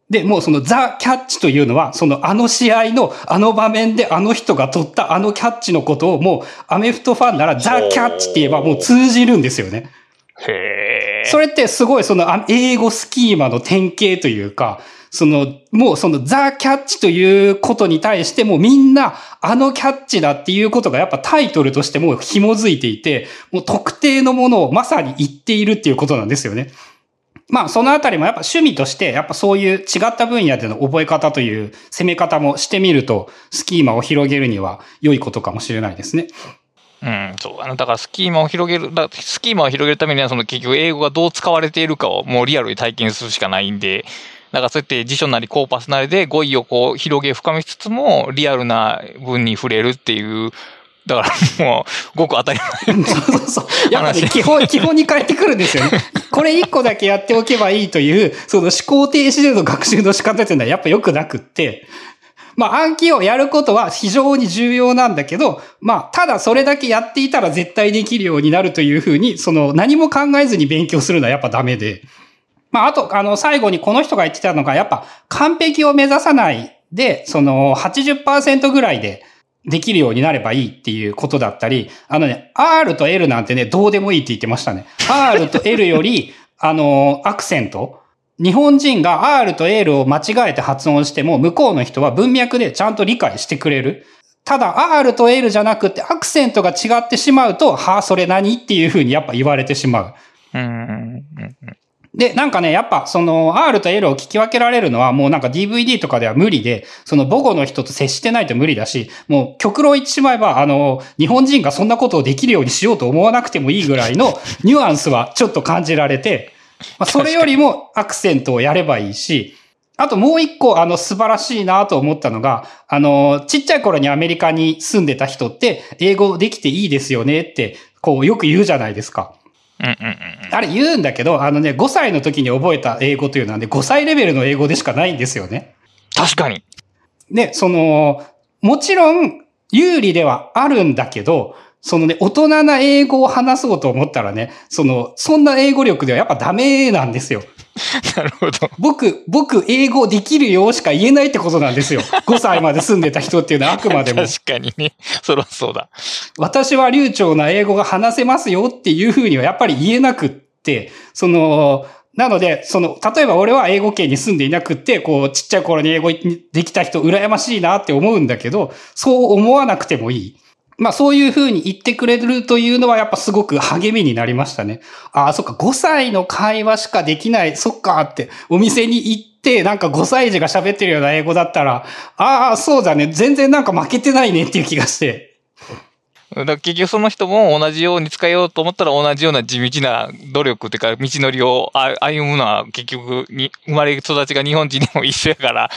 で、もうそのザ・キャッチというのは、そのあの試合のあの場面であの人が取ったあのキャッチのことをもうアメフトファンならザ・キャッチって言えばもう通じるんですよね。へー。それってすごいその英語スキーマの典型というか、そのもうそのザ・キャッチということに対してもうみんなあのキャッチだっていうことがやっぱタイトルとしてもう紐づいていて、もう特定のものをまさに言っているっていうことなんですよね。まあ、そのあたりもやっぱ趣味として、やっぱそういう違った分野での覚え方という攻め方もしてみると、スキーマを広げるには良いことかもしれないですね。うん、そうだな。だからスキーマを広げる、だスキーマを広げるためには、その結局英語がどう使われているかをもうリアルに体験するしかないんで、だからそうやって辞書なりコーパスなりで語彙をこう広げ深めつつも、リアルな文に触れるっていう、だからもう、ごく当たり前。そうそうそう。やっぱね、基本、基本に変えてくるんですよね。これ一個だけやっておけばいいという、その思考停止での学習の仕方というのはやっぱ良くなくって、まあ暗記をやることは非常に重要なんだけど、まあただそれだけやっていたら絶対できるようになるというふうに、その何も考えずに勉強するのはやっぱダメで。まああと、あの最後にこの人が言ってたのが、やっぱ完璧を目指さないで、その はちじゅっパーセント ぐらいでできるようになればいいっていうことだったり、あのね、R と L なんてね、どうでもいいって言ってましたね。R と L より、あの、アクセント。日本人が R と L を間違えて発音しても、向こうの人は文脈でちゃんと理解してくれる。ただ、R と L じゃなくて、アクセントが違ってしまうと、はぁ、それ何っていうふうにやっぱ言われてしまう。うんで、なんかね、やっぱ、その、R と L を聞き分けられるのは、もうなんか ディーブイディー とかでは無理で、その母語の人と接してないと無理だし、もう極論言ってしまえば、あの、日本人がそんなことをできるようにしようと思わなくてもいいぐらいのニュアンスはちょっと感じられて、まあ、それよりもアクセントをやればいいし、あともう一個、あの、素晴らしいなと思ったのが、あの、ちっちゃい頃にアメリカに住んでた人って、英語できていいですよねって、こう、よく言うじゃないですか。うんうんうん、あれ言うんだけど、あのね、ごさいの時に覚えた英語というのはね、ごさいレベルの英語でしかないんですよね。確かに。で、その、もちろん有利ではあるんだけど、そのね、大人な英語を話そうと思ったらね、その、そんな英語力ではやっぱダメなんですよ。なるほど。僕、僕、英語できるよしか言えないってことなんですよ。ごさいまで住んでた人っていうのはあくまでも。確かにね。そらそうだ。私は流暢な英語が話せますよっていうふうにはやっぱり言えなくって、その、なので、その、例えば俺は英語圏に住んでいなくって、こう、ちっちゃい頃に英語できた人羨ましいなって思うんだけど、そう思わなくてもいい。まあそういうふうに言ってくれるというのはやっぱすごく励みになりましたね。ああ、そっか、ごさいの会話しかできない、そっかって、お店に行ってなんかごさい児が喋ってるような英語だったら、ああ、そうだね、全然なんか負けてないねっていう気がして。だから結局その人も同じように使えようと思ったら同じような地道な努力っていうか道のりを歩むのは結局に生まれ育ちが日本人でも一緒やから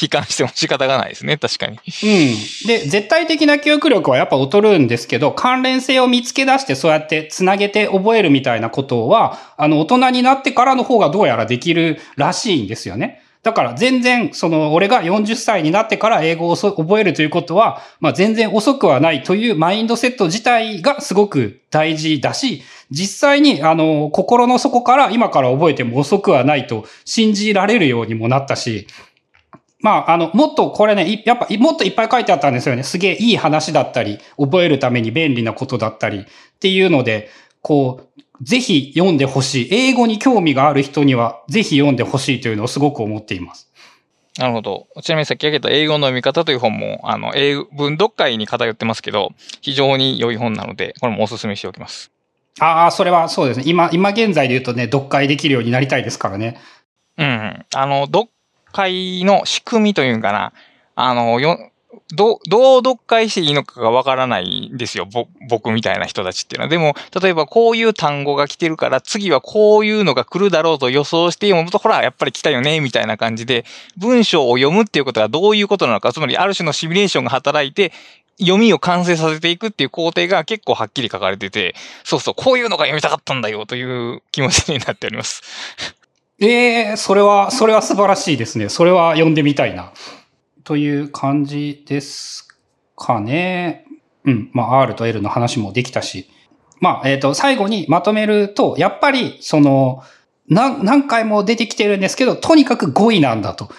悲観しても仕方がないですね。確かに。うん。で、絶対的な記憶力はやっぱ劣るんですけど、関連性を見つけ出してそうやってつなげて覚えるみたいなことは、あの大人になってからの方がどうやらできるらしいんですよね。だから全然、その、俺がよんじゅっさいになってから英語を覚えるということは、まあ全然遅くはないというマインドセット自体がすごく大事だし、実際に、あの、心の底から今から覚えても遅くはないと信じられるようにもなったし、まあ、あの、もっとこれね、やっぱ、もっといっぱい書いてあったんですよね。すげえいい話だったり、覚えるために便利なことだったりっていうので、こう、ぜひ読んでほしい。英語に興味がある人には、ぜひ読んでほしいというのをすごく思っています。なるほど。ちなみにさっき挙げた英語の読み方という本も、あの、英文読解に偏ってますけど、非常に良い本なので、これもお勧めしておきます。ああ、それはそうですね。今、今現在で言うとね、読解できるようになりたいですからね。うん。あの、読解の仕組みというのかな。あの、よ、どう、どう読解していいのかがわからないんですよ。ぼ、僕みたいな人たちっていうのは。でも、例えばこういう単語が来てるから、次はこういうのが来るだろうと予想して読むと、ほら、やっぱり来たよね、みたいな感じで、文章を読むっていうことはどういうことなのか、つまりある種のシミュレーションが働いて、読みを完成させていくっていう工程が結構はっきり書かれてて、そうそう、こういうのが読みたかったんだよ、という気持ちになっております。ええー、それは、それは素晴らしいですね。それは読んでみたいな。という感じですかね。うん。まあ、R と L の話もできたし。まあ、えっと、最後にまとめると、やっぱり、その、何、何回も出てきてるんですけど、とにかく語彙なんだと。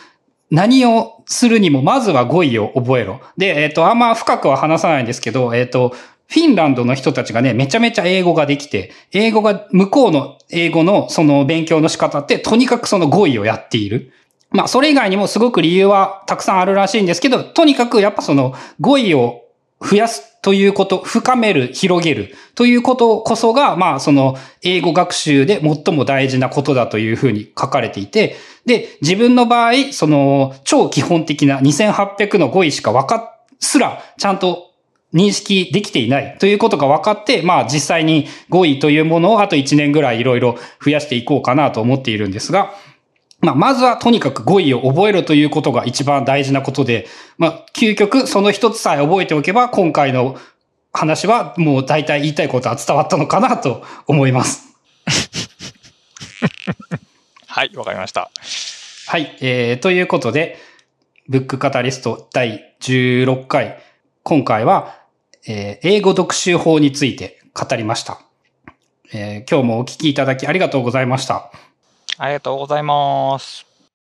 何をするにも、まずは語彙を覚えろ。で、えっと、あんま深くは話さないんですけど、えっと、フィンランドの人たちがね、めちゃめちゃ英語ができて、英語が、向こうの英語のその勉強の仕方って、とにかくその語彙をやっている。まあ、それ以外にもすごく理由はたくさんあるらしいんですけど、とにかくやっぱその語彙を増やすということ、深める、広げるということこそが、まあ、その英語学習で最も大事なことだというふうに書かれていて、で、自分の場合、その超基本的なにせんはっぴゃくの語彙しかわか、すらちゃんと認識できていないということが分かって、まあ実際に語彙というものをあといちねんぐらいいろいろ増やしていこうかなと思っているんですが、まあ、まずはとにかく語彙を覚えるということが一番大事なことで、まあ、究極その一つさえ覚えておけば、今回の話はもう大体言いたいことは伝わったのかなと思います。はい、わかりました。はい、えー、ということで、ブックカタリストだいじゅうろっかい、今回は、えー、英語読習法について語りました、えー。今日もお聞きいただきありがとうございました。ありがとうございます。